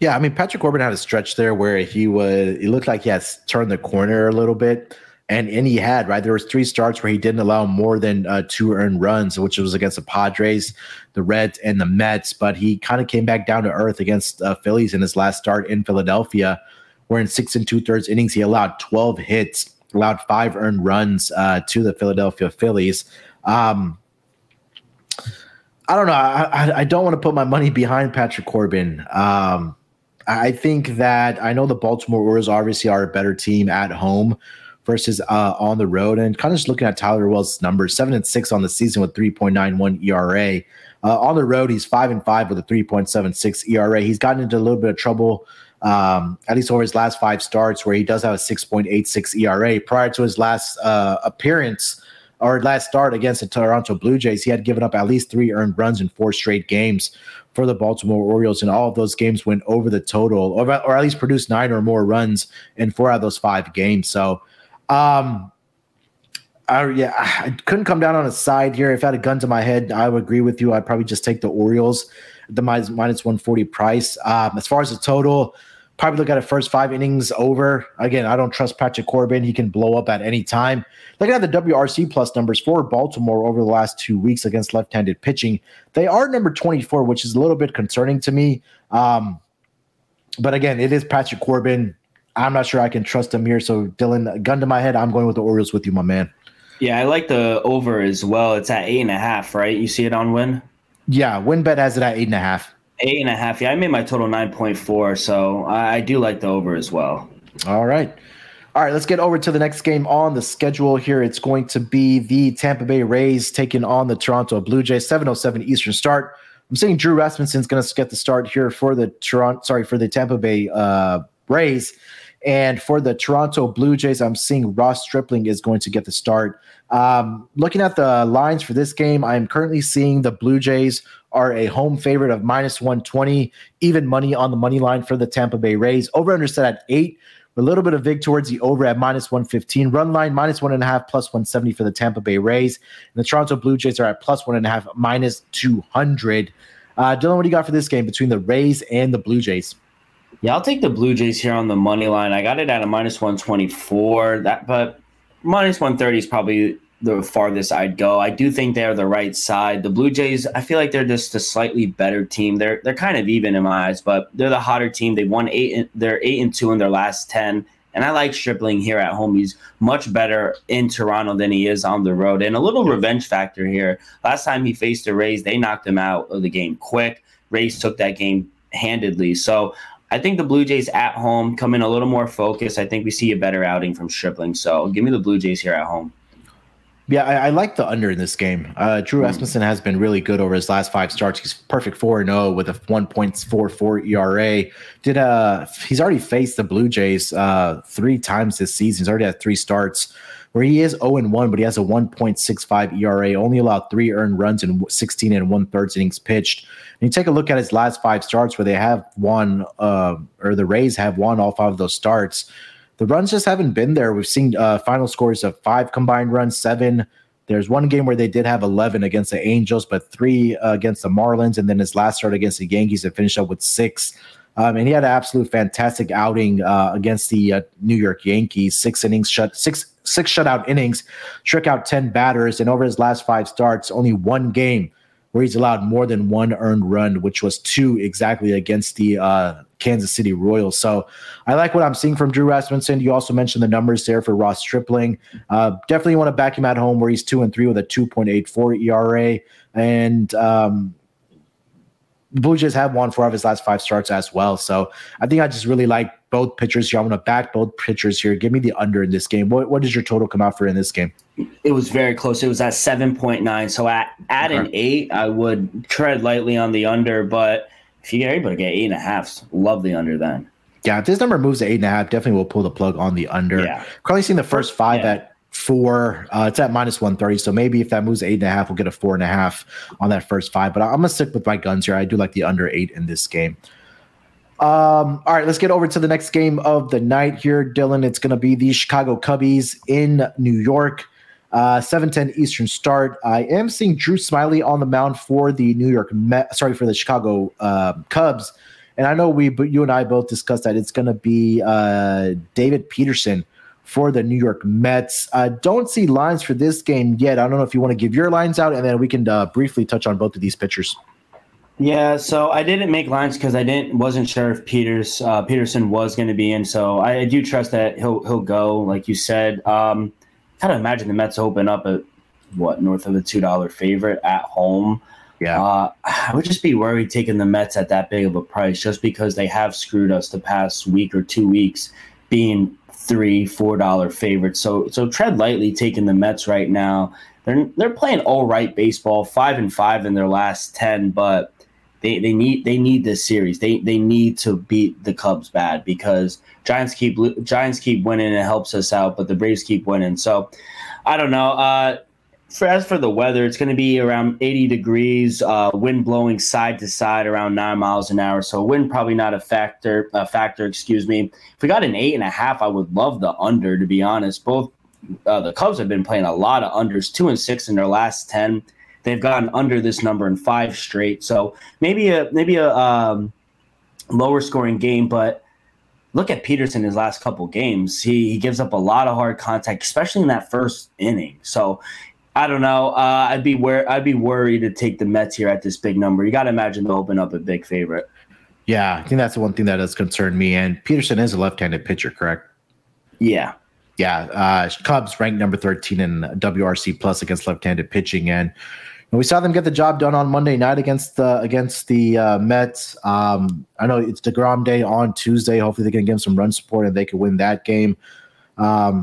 Yeah, I mean, Patrick Corbin had a stretch there where it looked like he has turned the corner a little bit, and he had, right? There was 3 starts where he didn't allow more than 2 earned runs, which was against the Padres, the Reds, and the Mets, but he kind of came back down to earth against Phillies in his last start in Philadelphia, where in 6 2/3 innings, he allowed 12 hits, allowed 5 earned runs to the Philadelphia Phillies. I don't know. I don't want to put my money behind Patrick Corbin. I think that I know the Baltimore Orioles obviously are a better team at home versus on the road. And kind of just looking at Tyler Wells' numbers, 7-6 on the season with 3.91 ERA. On the road, he's 5-5 with a 3.76 ERA. He's gotten into a little bit of trouble, at least over his last 5 starts, where he does have a 6.86 ERA. Prior to his last appearance or last start against the Toronto Blue Jays, he had given up at least 3 earned runs in 4 straight games for the Baltimore Orioles, and all of those games went over the total, or at least produced 9 or more runs in 4 out of those 5 games. So, I couldn't come down on a side here. If I had a gun to my head, I would agree with you. I'd probably just take the Orioles at the minus 140 price. As far as the total, probably look at the first 5 innings over. Again, I don't trust Patrick Corbin. He can blow up at any time. Looking at the WRC plus numbers for Baltimore over the last 2 weeks against left-handed pitching, they are number 24, which is a little bit concerning to me. But again, it is Patrick Corbin. I'm not sure I can trust him here. So, Dylan, gun to my head, I'm going with the Orioles with you, my man. Yeah, I like the over as well. It's at 8.5, right? You see it on Wynn? Yeah, WynnBET has it at 8.5. 8.5. Yeah, I made my total 9.4, so I do like the over as well. All right, let's get over to the next game on the schedule here. It's going to be the Tampa Bay Rays taking on the Toronto Blue Jays. 7:07 Eastern start. I'm saying Drew Rasmussen's going to get the start here for the Tampa Bay Rays. And for the Toronto Blue Jays, I'm seeing Ross Stripling is going to get the start. Looking at the lines for this game, I'm currently seeing the Blue Jays are a home favorite of minus 120, even money on the money line for the Tampa Bay Rays. Over-under set at 8, with a little bit of vig towards the over at minus 115. Run line minus 1.5, plus 170 for the Tampa Bay Rays. And the Toronto Blue Jays are at plus 1.5, minus 200. Dylan, what do you got for this game between the Rays and the Blue Jays? Yeah, I'll take the Blue Jays here on the money line. I got it at a minus 124, but minus 130 is probably the farthest I'd go. I do think they are the right side. The Blue Jays, I feel like they're just a slightly better team. They're kind of even in my eyes, but they're the hotter team. They won 8-2 in their last 10. And I like Stripling here at home. He's much better in Toronto than he is on the road. And a little revenge factor here. Last time he faced the Rays, they knocked him out of the game quick. Rays took that game handedly. So I think the Blue Jays at home come in a little more focused. I think we see a better outing from Stripling. So give me the Blue Jays here at home. Yeah, I like the under in this game. Drew Rasmussen has been really good over his last 5 starts. He's perfect 4-0 with a 1.44 ERA. He's already faced the Blue Jays 3 times this season. He's already had 3 starts where he is 0-1, but he has a 1.65 ERA, only allowed 3 earned runs in 16 and 1/3 innings pitched. And you take a look at his last 5 starts where they have won, or the Rays have won all 5 of those starts. The runs just haven't been there. We've seen final scores of 5 combined runs, 7. There's one game where they did have 11 against the Angels, but 3 against the Marlins, and then his last start against the Yankees, it finished up with 6. And he had an absolute fantastic outing against the New York Yankees. Six shutout innings, struck out 10 batters, and over his last five starts, only one game where he's allowed more than one earned run, which was two exactly against the Kansas City Royals. So I like what I'm seeing from Drew Rasmussen. You also mentioned the numbers there for Ross Stripling. Definitely want to back him at home where he's 2-3 with a 2.84 ERA. And Blue Jays have won four of his last five starts as well. So I think I just really like both pitchers here. I'm going to back both pitchers here. Give me the under in this game. What does your total come out for in this game? It was very close. It was at 7.9. So at an 8, I would tread lightly on the under. But if you're able to get 8.5, love the under then. Yeah, if this number moves to 8.5, definitely we'll pull the plug on the under. Yeah. Currently seeing the first five at 4. It's at -130. So maybe if that moves to 8.5, we'll get a 4.5 on that first five. But I'm going to stick with my guns here. I do like the under 8 in this game. All right, let's get over to the next game of the night here, Dylan. It's going to be the Chicago Cubbies in New York. 7:10 Eastern start. I am seeing Drew Smyly on the mound for the Chicago Cubs. And I know you and I both discussed that it's going to be David Peterson for the New York Mets. I don't see lines for this game yet. I don't know if you want to give your lines out, and then we can briefly touch on both of these pitchers. Yeah, so I didn't make lines because I wasn't sure if Peterson was going to be in. So I do trust that he'll go, like you said. Kind of imagine the Mets open up at north of a $2 favorite at home. Yeah, I would just be worried taking the Mets at that big of a price, just because they have screwed us the past week or 2 weeks, being $3-4 favorites. So tread lightly taking the Mets right now. They're playing all right baseball, 5-5 in their last 10, but they need this series. They need to beat the Cubs bad, because Giants keep winning and it helps us out, but the Braves keep winning. So I don't know. As for the weather, it's going to be around 80 degrees, wind blowing side to side around 9 miles an hour. So wind probably not a factor. Excuse me. If we got an 8.5, I would love the under, to be honest. Both the Cubs have been playing a lot of unders, 2-6 in their last 10. They've gotten under this number in 5 straight. So maybe a lower scoring game, but look at Peterson his last couple games. He gives up a lot of hard contact, especially in that first inning. So I don't know. I'd be worried to take the Mets here at this big number. You got to imagine they'll open up a big favorite. Yeah, I think that's the one thing that has concerned me. And Peterson is a left-handed pitcher, correct? Yeah. Yeah. Cubs ranked number 13 in WRC plus against left-handed pitching. And we saw them get the job done on Monday night against the Mets. I know it's DeGrom Day on Tuesday. Hopefully they can give him some run support and they can win that game. But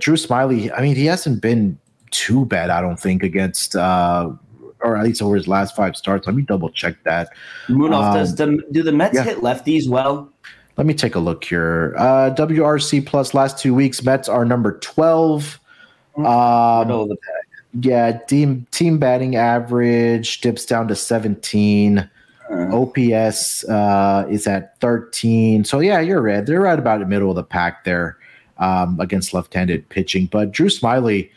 Drew Smyly, I mean, he hasn't been too bad, I don't think, against or at least over his last 5 starts. Let me double check that. Munaf, do the Mets hit lefties well? Let me take a look here. WRC plus last 2 weeks, Mets are number 12. Middle of the pack. Yeah, team batting average dips down to 17. OPS is at 13. So yeah, you're right. They're right about the middle of the pack there against left-handed pitching. But Drew Smyly,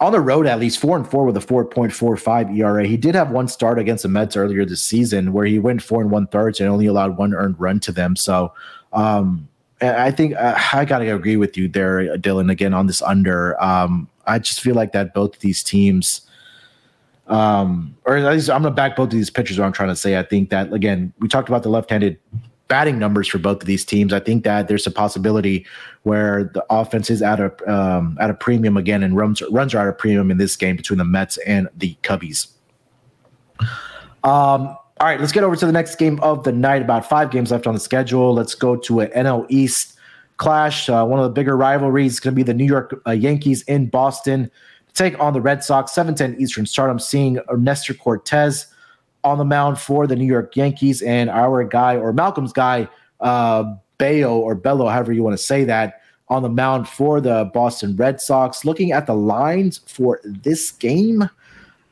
on the road, at least 4-4 with a 4.45 ERA. He did have one start against the Mets earlier this season where he went 4 1/3 and only allowed one earned run to them. So I think I got to agree with you there, Dylan, again on this under. I just feel like that both of these teams, or at least I'm going to back both of these pitchers, what I'm trying to say. I think that, again, we talked about the left-handed batting numbers for both of these teams. I think that there's a possibility where the offense is at a premium again, and runs are at a premium in this game between the Mets and the Cubbies. All right, let's get over to the next game of the night. About 5 games left on the schedule. Let's go to an NL East clash. One of the bigger rivalries is going to be the New York Yankees in Boston to take on the Red Sox. 7:10 Eastern start. I'm seeing Nestor Cortez on the mound for the New York Yankees, and our guy, or Malcolm's guy, Bello, however you want to say that, on the mound for the Boston Red Sox. Looking at the lines for this game,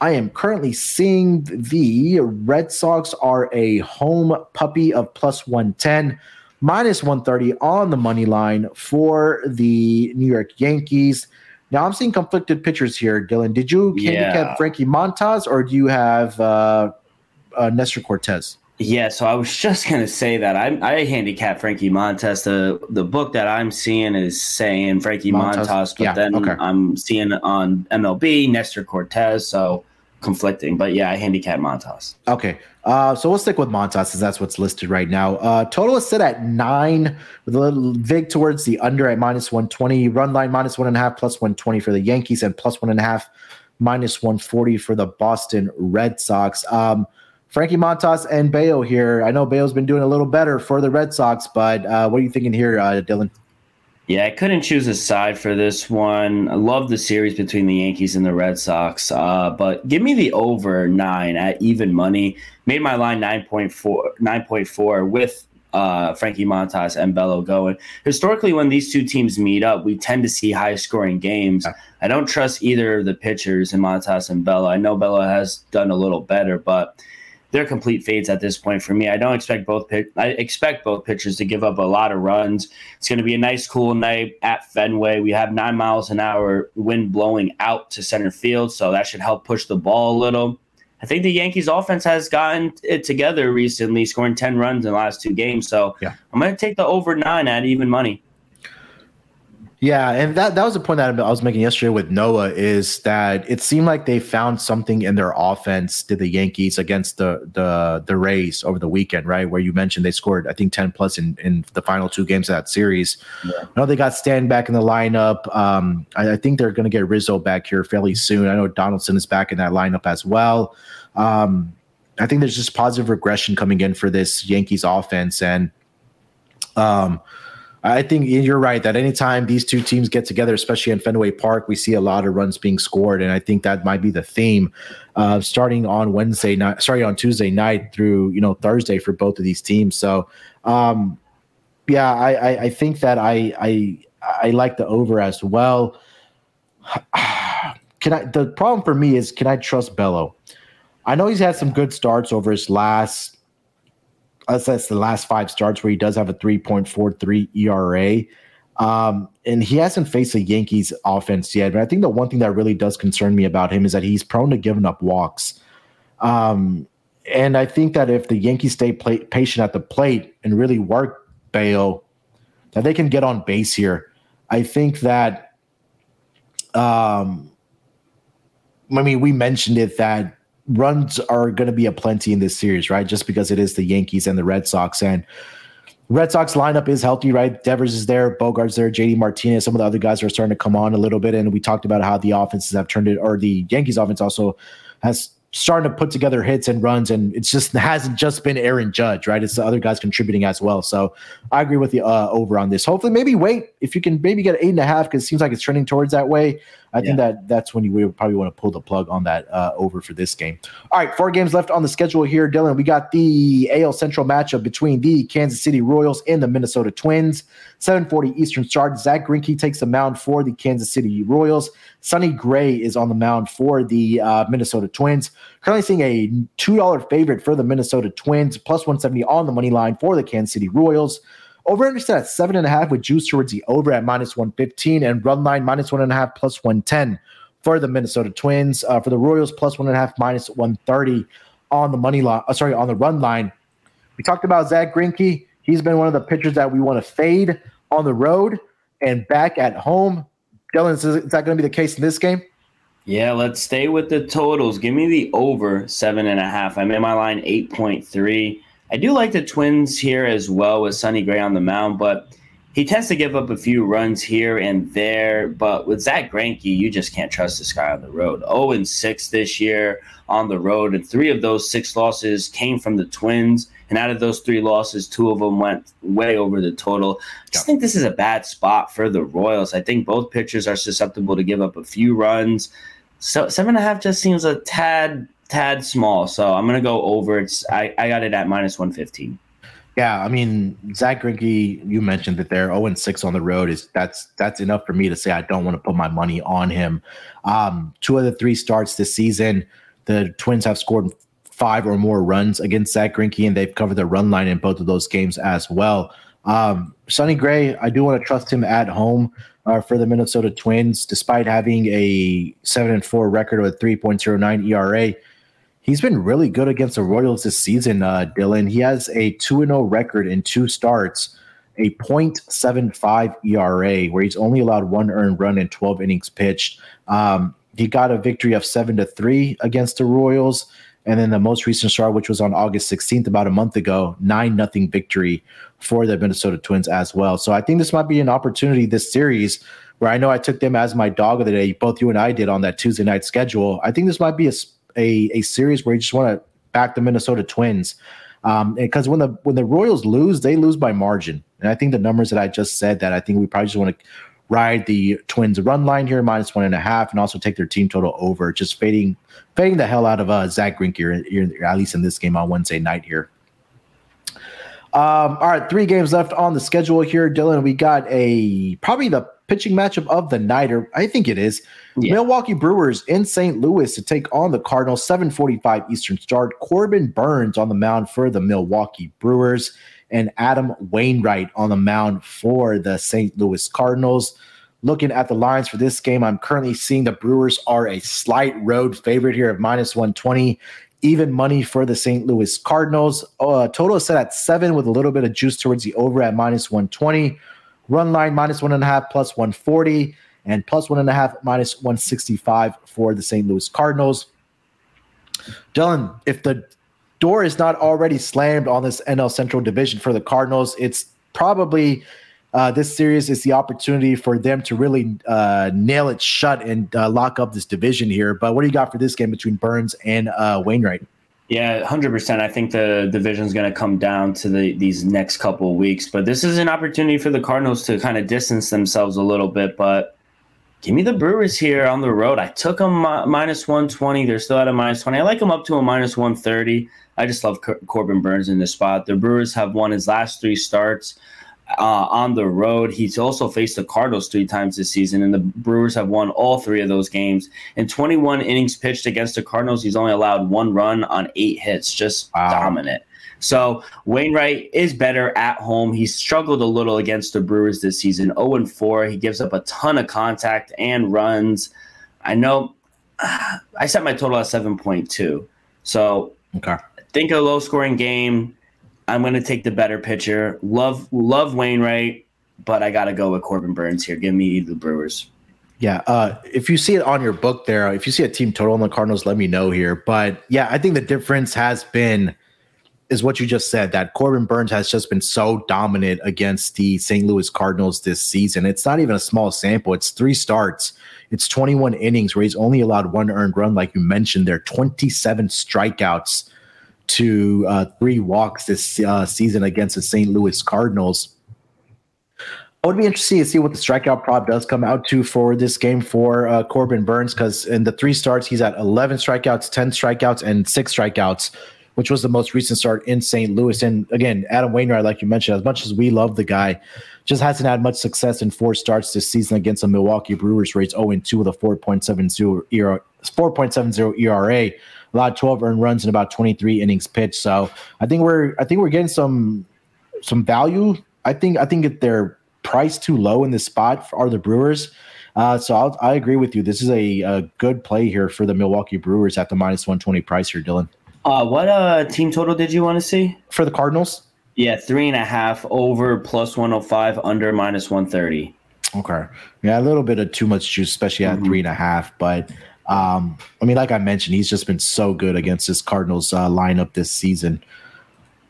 I am currently seeing the Red Sox are a home puppy of plus 110, minus 130 on the money line for the New York Yankees. Now, I'm seeing conflicted pitchers here, Dylan. Did you handicap Frankie Montas, or do you have Nestor Cortez? Yeah, so I was just going to say that I handicap Frankie Montas. The book that I'm seeing is saying Frankie Montas, but yeah, then okay. I'm seeing on MLB Nestor Cortez, so conflicting. But yeah, I handicap Montas. Okay, so we'll stick with Montas because that's what's listed right now. Total is set at 9 with a little vig towards the under at -120. Run line -1.5, +120 for the Yankees, and +1.5, -140 for the Boston Red Sox. Frankie Montas and Bayo here. I know Bayo's been doing a little better for the Red Sox, but what are you thinking here, Dylan? Yeah, I couldn't choose a side for this one. I love the series between the Yankees and the Red Sox, but give me the over 9 at even money. Made my line 9.4 with Frankie Montas and Bello going. Historically, when these two teams meet up, we tend to see high-scoring games. I don't trust either of the pitchers in Montas and Bello. I know Bello has done a little better, but they're complete fades at this point for me. I expect both pitchers to give up a lot of runs. It's going to be a nice, cool night at Fenway. We have 9 miles an hour wind blowing out to center field, so that should help push the ball a little. I think the Yankees' offense has gotten it together recently, scoring 10 runs in the last 2 games. So yeah. I'm going to take the over 9 at even money. Yeah, and that was a point that I was making yesterday with Noah, is that it seemed like they found something in their offense to the Yankees against the Rays over the weekend, right? Where you mentioned they scored, I think, 10-plus in the final 2 games of that series. Yeah. I know they got Stan back in the lineup. I think they're going to get Rizzo back here fairly soon. I know Donaldson is back in that lineup as well. I think there's just positive regression coming in for this Yankees offense, and I think you're right that anytime these two teams get together, especially in Fenway Park, we see a lot of runs being scored, and I think that might be the theme starting on Tuesday night through Thursday for both of these teams. So, I think that I like the over as well. The problem for me is, can I trust Bello? I know he's had some good starts over his last. That's the last 5 starts where he does have a 3.43 ERA. And he hasn't faced a Yankees offense yet. But I think the one thing that really does concern me about him is that he's prone to giving up walks. And I think that if the Yankees stay patient at the plate and really work Bayo, that they can get on base here. I think that, we mentioned it that runs are going to be a plenty in this series, right? Just because it is the Yankees and the Red Sox. And Red Sox lineup is healthy, right? Devers is there, Bogart's there, JD Martinez. Some of the other guys are starting to come on a little bit. And we talked about how the offenses have turned it, or the Yankees offense also has started to put together hits and runs. And it's just, it hasn't just been Aaron Judge, right? It's the other guys contributing as well. So I agree with the over on this. Hopefully, maybe wait if you can maybe get 8.5, because it seems like it's trending towards that way. I think that's when you would probably want to pull the plug on that over for this game. All right, 4 games left on the schedule here, Dylan. We got the AL Central matchup between the Kansas City Royals and the Minnesota Twins. 7:40 Eastern start. Zack Greinke takes the mound for the Kansas City Royals. Sonny Gray is on the mound for the Minnesota Twins. Currently seeing a $2 favorite for the Minnesota Twins, +170 on the money line for the Kansas City Royals. Over under set at 7.5 with juice towards the over at -115, and run line -1.5, +110 for the Minnesota Twins. For the Royals, +1.5, -130 on the money line. On the run line. We talked about Zack Greinke. He's been one of the pitchers that we want to fade on the road and back at home. Dylan, is that going to be the case in this game? Yeah, let's stay with the totals. Give me the over 7.5. I made my line 8.3. I do like the Twins here as well with Sonny Gray on the mound, but he tends to give up a few runs here and there. But with Zack Greinke, you just can't trust this guy on the road. 0-6 this year on the road, and 3 of those 6 losses came from the Twins. And out of those 3 losses, 2 of them went way over the total. I just think this is a bad spot for the Royals. I think both pitchers are susceptible to give up a few runs. So 7.5 just seems a tad small, so I'm gonna go over. I got it at -115. Yeah, Zack Greinke, you mentioned that they're 0-6 on the road. That's enough for me to say I don't want to put my money on him. 2 of the 3 starts this season, the Twins have scored 5 or more runs against Zack Greinke, and they've covered the run line in both of those games as well. Sonny Gray, I do want to trust him at home for the Minnesota Twins, despite having a 7-4 record with 3.09 ERA. He's been really good against the Royals this season, Dylan. He has a 2-0 record in two starts, a .75 ERA, where he's only allowed one earned run in 12 innings pitched. He got a victory of 7-3 against the Royals, and then the most recent start, which was on August 16th, about a month ago, 9-0 victory for the Minnesota Twins as well. So I think this might be an opportunity this series where I know I took them as my dog of the day. Both you and I did on that Tuesday night schedule. I think this might be a series where you just want to back the Minnesota Twins, because when the Royals lose, they lose by margin. And I think the numbers that I just said, that I think we probably just want to ride the Twins run line here, -1.5, and also take their team total over. Just fading the hell out of Zack Greinke, at least in this game on Wednesday night here. All right, 3 games left on the schedule here, Dylan. We got probably the pitching matchup of the night, or I think it is. Yeah. Milwaukee Brewers in St. Louis to take on the Cardinals, 7:45 Eastern start. Corbin Burnes on the mound for the Milwaukee Brewers and Adam Wainwright on the mound for the St. Louis Cardinals. Looking at the lines for this game, I'm currently seeing the Brewers are a slight road favorite here of -120. Even money for the St. Louis Cardinals. Total is set at 7 with a little bit of juice towards the over at -120. Run line -1.5, +140, and +1.5, -165 for the St. Louis Cardinals. Dylan, if the door is not already slammed on this NL Central division for the Cardinals, it's probably this series is the opportunity for them to really nail it shut and lock up this division here. But what do you got for this game between Burnes and Wainwright? Yeah, 100%. I think the division is going to come down to these next couple of weeks. But this is an opportunity for the Cardinals to kind of distance themselves a little bit. But give me the Brewers here on the road. I took them -120. They're still at a -20. I like them up to a -130. I just love Corbin Burnes in this spot. The Brewers have won his last 3 starts on the road. He's also faced the Cardinals 3 times this season, and the Brewers have won all 3 of those games. In 21 innings pitched against the Cardinals, he's only allowed 1 run on 8 hits. Just dominant. So Wainwright is better at home. He's struggled a little against the Brewers this season, 0-4. He gives up a ton of contact and runs. I know I set my total at 7.2. So think a low-scoring game. I'm going to take the better pitcher. Love Wainwright, but I got to go with Corbin Burnes here. Give me the Brewers. Yeah, if you see it on your book there, if you see a team total on the Cardinals, let me know here. But, yeah, I think the difference has been – is what you just said, that Corbin Burnes has just been so dominant against the St. Louis Cardinals this season. It's not even a small sample. It's 3 starts. It's 21 innings where he's only allowed 1 earned run, like you mentioned there, 27 strikeouts to 3 walks this season against the St. Louis Cardinals. I would be interested to see what the strikeout prop does come out to for this game for Corbin Burnes, because in the 3 starts, he's at 11 strikeouts, 10 strikeouts, and 6 strikeouts, which was the most recent start in St. Louis. And again, Adam Wainwright, like you mentioned, as much as we love the guy, just hasn't had much success in 4 starts this season against the Milwaukee Brewers. Rates 0-2 with a 4.70 ERA, allowed 12 earned runs in about 23 innings pitched. So I think we're getting some value. I think if they're priced too low in this spot are the Brewers. So I agree with you. This is a good play here for the Milwaukee Brewers at the -120 price here, Dylan. What team total did you want to see? For the Cardinals? Yeah, 3.5 over +105, under -130. Okay. Yeah, a little bit of too much juice, especially at 3.5. But, I mean, like I mentioned, he's just been so good against this Cardinals lineup this season.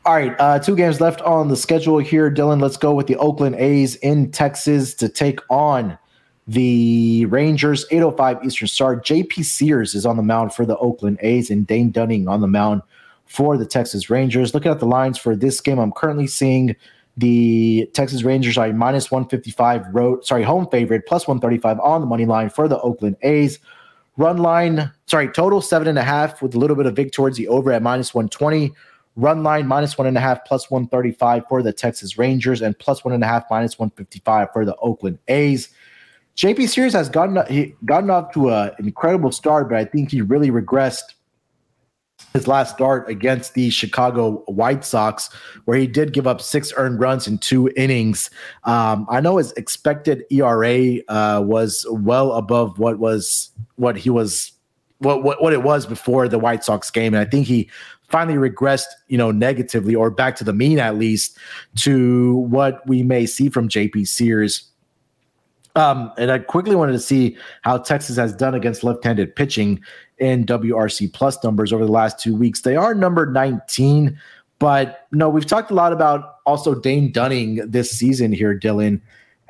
All right, 2 games left on the schedule here, Dylan. Let's go with the Oakland A's in Texas to take on the Rangers, 8:05 Eastern start. J.P. Sears is on the mound for the Oakland A's and Dane Dunning on the mound for the Texas Rangers. Looking at the lines for this game, I'm currently seeing the Texas Rangers are -155 home favorite, +135 on the money line for the Oakland A's. Total 7.5 with a little bit of vig towards the over at -120. Run line -1.5, +135 for the Texas Rangers, and +1.5, -155 for the Oakland A's. J.P. Sears has gotten off to an incredible start, but I think he really regressed his last start against the Chicago White Sox, where he did give up 6 earned runs in 2 innings. I know his expected ERA was well above what he was what it was before the White Sox game. And I think he finally regressed, you know, negatively, or back to the mean at least, to what we may see from JP Sears. And I quickly wanted to see how Texas has done against left-handed pitching in WRC plus numbers over the last 2 weeks. They are number 19, but no, we've talked a lot about also Dane Dunning this season here, Dylan,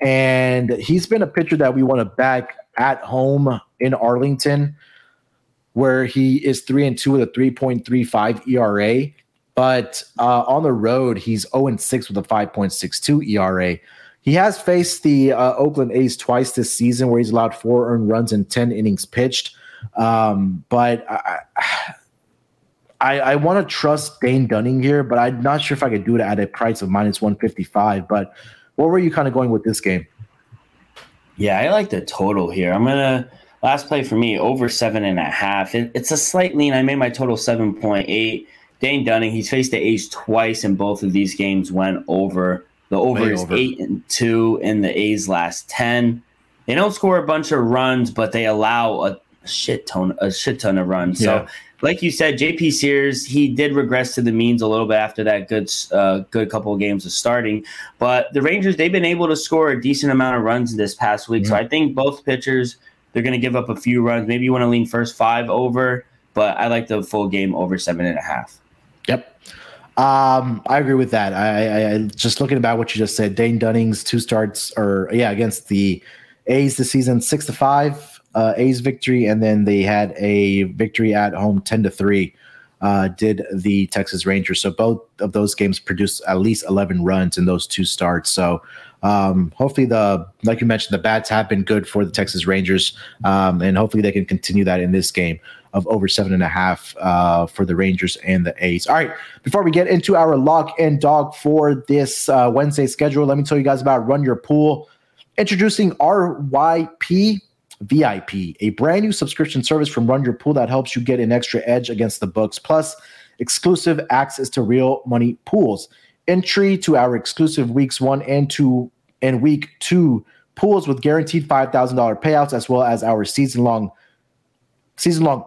and he's been a pitcher that we want to back at home in Arlington, where he is 3-2 with a 3.35 ERA, but on the road, he's 0-6 with a 5.62 ERA. He has faced the Oakland A's twice this season, where he's allowed 4 earned runs and 10 innings pitched. But I want to trust Dane Dunning here, but I'm not sure if I could do it at a price of minus 155. But where were you kind of going with this game? Yeah, I like the total here. I'm going to – last play for me, over 7.5. It's a slight lean. I made my total 7.8. Dane Dunning, he's faced the A's twice, and both of these games went over. The over is 8-2 in the A's last 10. They don't score a bunch of runs, but they allow a shit ton of runs. Yeah. So, like you said, JP Sears, he did regress to the means a little bit after that good couple of games of starting. But the Rangers, they've been able to score a decent amount of runs this past week. Mm-hmm. So I think both pitchers, they're going to give up a few runs. Maybe you want to lean first 5 over, but I like the full game over 7.5. Yep. I agree with that. I just looking about what you just said, Dane Dunning's 2 starts against the A's this season, 6-5 A's victory. And then they had a victory at home, 10-3 did the Texas Rangers. So both of those games produced at least 11 runs in those 2 starts. So, hopefully like you mentioned, the bats have been good for the Texas Rangers. And hopefully they can continue that in this game of over 7.5 for the Rangers and the A's. All right, before we get into our lock and dog for this Wednesday schedule, let me tell you guys about Run Your Pool. Introducing RYP VIP, a brand new subscription service from Run Your Pool that helps you get an extra edge against the books, plus exclusive access to real money pools. Entry to our exclusive weeks 1 and 2 and week 2 pools with guaranteed $5,000 payouts, as well as our season-long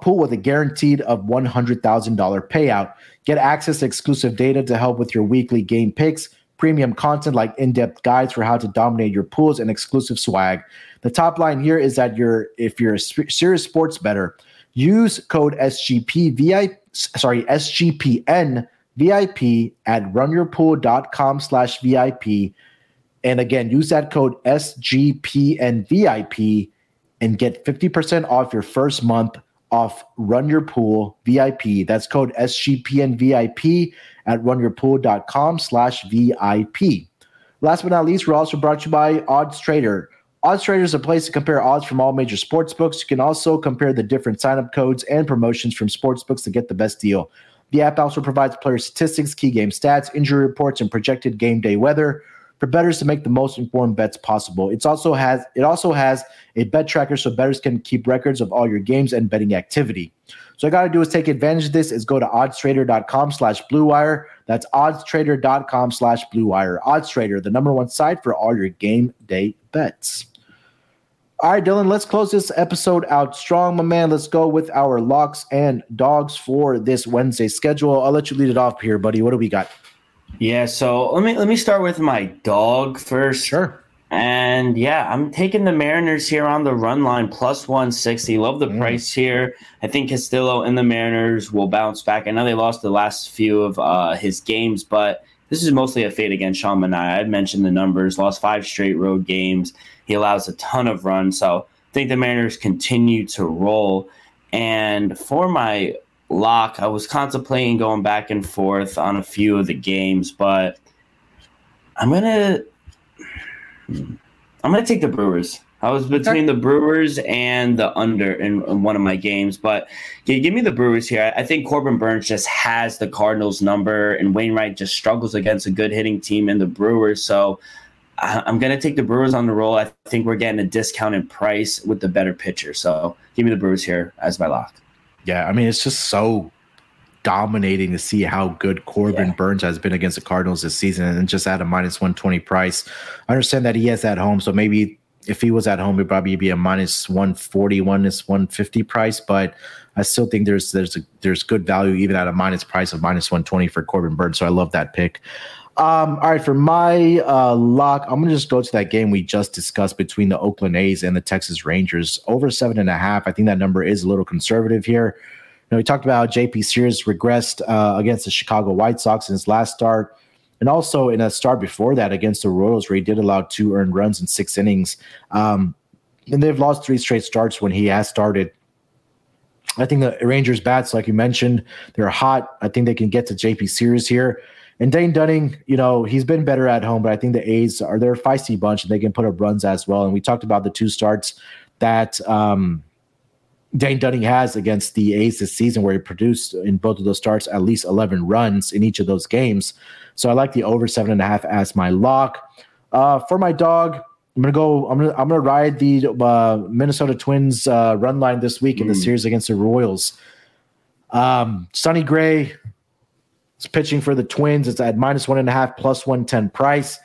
pool with a guaranteed of $100,000 payout. Get access to exclusive data to help with your weekly game picks, premium content like in-depth guides for how to dominate your pools, and exclusive swag. The top line here is that if you're a serious sports bettor, use code SGPN VIP at runyourpool.com/VIP. And again, use that code SGPN VIP and get 50% off your first month off Run Your Pool VIP. That's code SGPN VIP at runyourpool.com/VIP. Last but not least, we're also brought to you by Odds Trader. Odds Trader is a place to compare odds from all major sportsbooks. You can also compare the different sign-up codes and promotions from sportsbooks to get the best deal. The app also provides player statistics, key game stats, injury reports, and projected game day weather for bettors to make the most informed bets possible. It also has a bet tracker, so bettors can keep records of all your games and betting activity. So all you got to do is take advantage of this, is go to oddstrader.com/bluewire. That's oddstrader.com/bluewire. Oddstrader, the #1 site for all your game day bets. All right, Dylan, let's close this episode out strong, my man. Let's go with our locks and dogs for this Wednesday schedule. I'll let you lead it off here, buddy. What do we got? Yeah, so let me start with my dog first. Sure. And yeah, I'm taking the Mariners here on the run line, plus 160. Love the price here. I think Castillo and the Mariners will bounce back. I know they lost the last few of his games, but this is mostly a fade against Sean Manaea. I mentioned the numbers, lost 5 straight road games. He allows a ton of runs. So I think the Mariners continue to roll. And for my lock, I was contemplating going back and forth on a few of the games, but I'm gonna take the Brewers. I was between the Brewers and the under in one of my games, but give me the Brewers here. I think Corbin Burnes just has the Cardinals number, and Wainwright just struggles against a good hitting team in the Brewers. So I'm gonna take the Brewers on the roll. I think we're getting a discounted price with the better pitcher. So give me the Brewers here as my lock. Yeah, I mean, it's just so dominating to see how good Corbin Burnes has been against the Cardinals this season, and just at a minus 120 price. I understand that he has that home, so maybe If he was at home, it'd probably be a minus 140, minus 150 price, but I still think there's good value even at a minus price of minus 120 for Corbin Burnes. So I love that pick. All right, for my lock, I'm going to just go to that game we just discussed between the Oakland A's and the Texas Rangers. Over 7.5, I think that number is a little conservative here. You know, we talked about how JP Sears regressed against the Chicago White Sox in his last start, and also in a start before that against the Royals, where he did allow 2 earned runs in 6 innings. And they've lost 3 straight starts when he has started. I think the Rangers' bats, like you mentioned, they're hot. I think they can get to JP Sears here. And Dane Dunning, you know, he's been better at home, but I think the A's are their feisty bunch, and they can put up runs as well. And we talked about the 2 starts that Dane Dunning has against the A's this season, where he produced in both of those starts at least 11 runs in each of those games. So I like the over 7.5 as my lock. For my dog, I'm gonna ride the Minnesota Twins run line this week in the series against the Royals. Sonny Gray. It's pitching for the Twins. It's at minus 1.5, plus 110 price.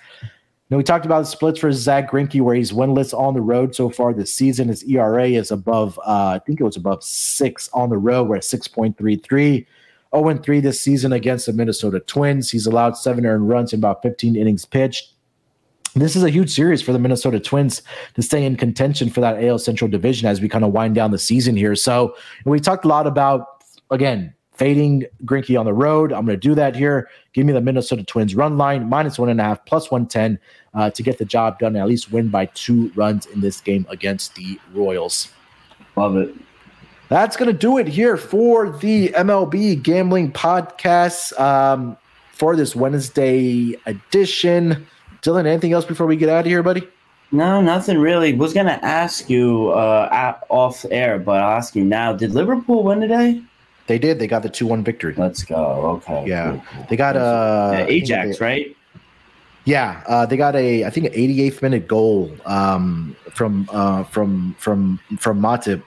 Now, we talked about the splits for Zack Greinke, where he's winless on the road so far this season. His ERA is above, I think it was above 6 on the road. We're at 6.33. 0-3 this season against the Minnesota Twins. He's allowed 7 earned runs in about 15 innings pitched. This is a huge series for the Minnesota Twins to stay in contention for that AL Central division as we kind of wind down the season here. So we talked a lot about, again, fading Greinke on the road. I'm going to do that here. Give me the Minnesota Twins run line, minus 1.5, plus 110 to get the job done and at least win by 2 runs in this game against the Royals. Love it. That's going to do it here for the MLB Gambling Podcast for this Wednesday edition. Dylan, anything else before we get out of here, buddy? No, nothing really. Was going to ask you off air, but I'll ask you now. Did Liverpool win today? They did. They got the 2-1 victory. Let's go. Okay. Yeah. Cool. They got Ajax, right? Yeah. They got an 88th minute goal from Matip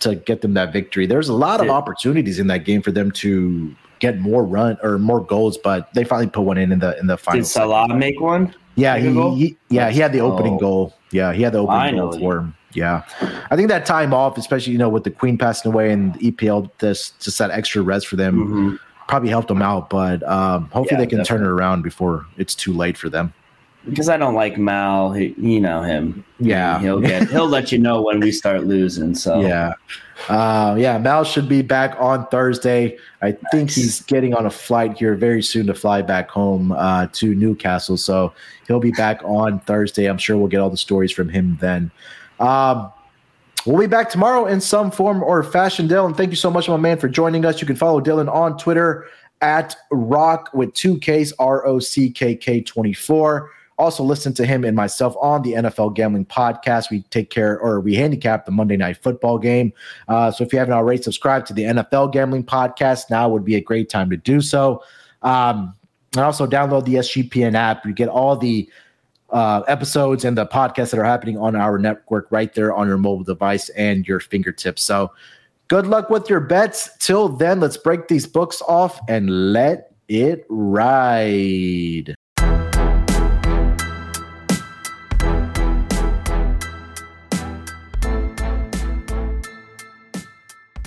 to get them that victory. There's a lot of opportunities in that game for them to get more run or more goals, but they finally put one in the final. Did Salah make one? Yeah. He had the opening goal. Yeah. He had the opening goal for him. Yeah, I think that time off, especially with the Queen passing away and the EPL, just that extra rest for them probably helped them out. But hopefully they can turn it around before it's too late for them. Because I don't like Mal, him. Yeah, he'll let you know when we start losing. So Mal should be back on Thursday. I think he's getting on a flight here very soon to fly back home to Newcastle. So he'll be back on Thursday. I'm sure we'll get all the stories from him then. We'll be back tomorrow in some form or fashion, Dylan. Thank you so much, my man, for joining us. You can follow Dylan on Twitter at Rock with 2 Ks, ROCKK24. Also listen to him and myself on the NFL Gambling Podcast. We take care or we handicap the Monday Night Football game. So if you haven't already subscribed to the NFL Gambling Podcast, now would be a great time to do so. And also download the SGPN app. You get all the episodes and the podcasts that are happening on our network right there on your mobile device and your fingertips. So good luck with your bets. Till then, let's break these books off and let it ride.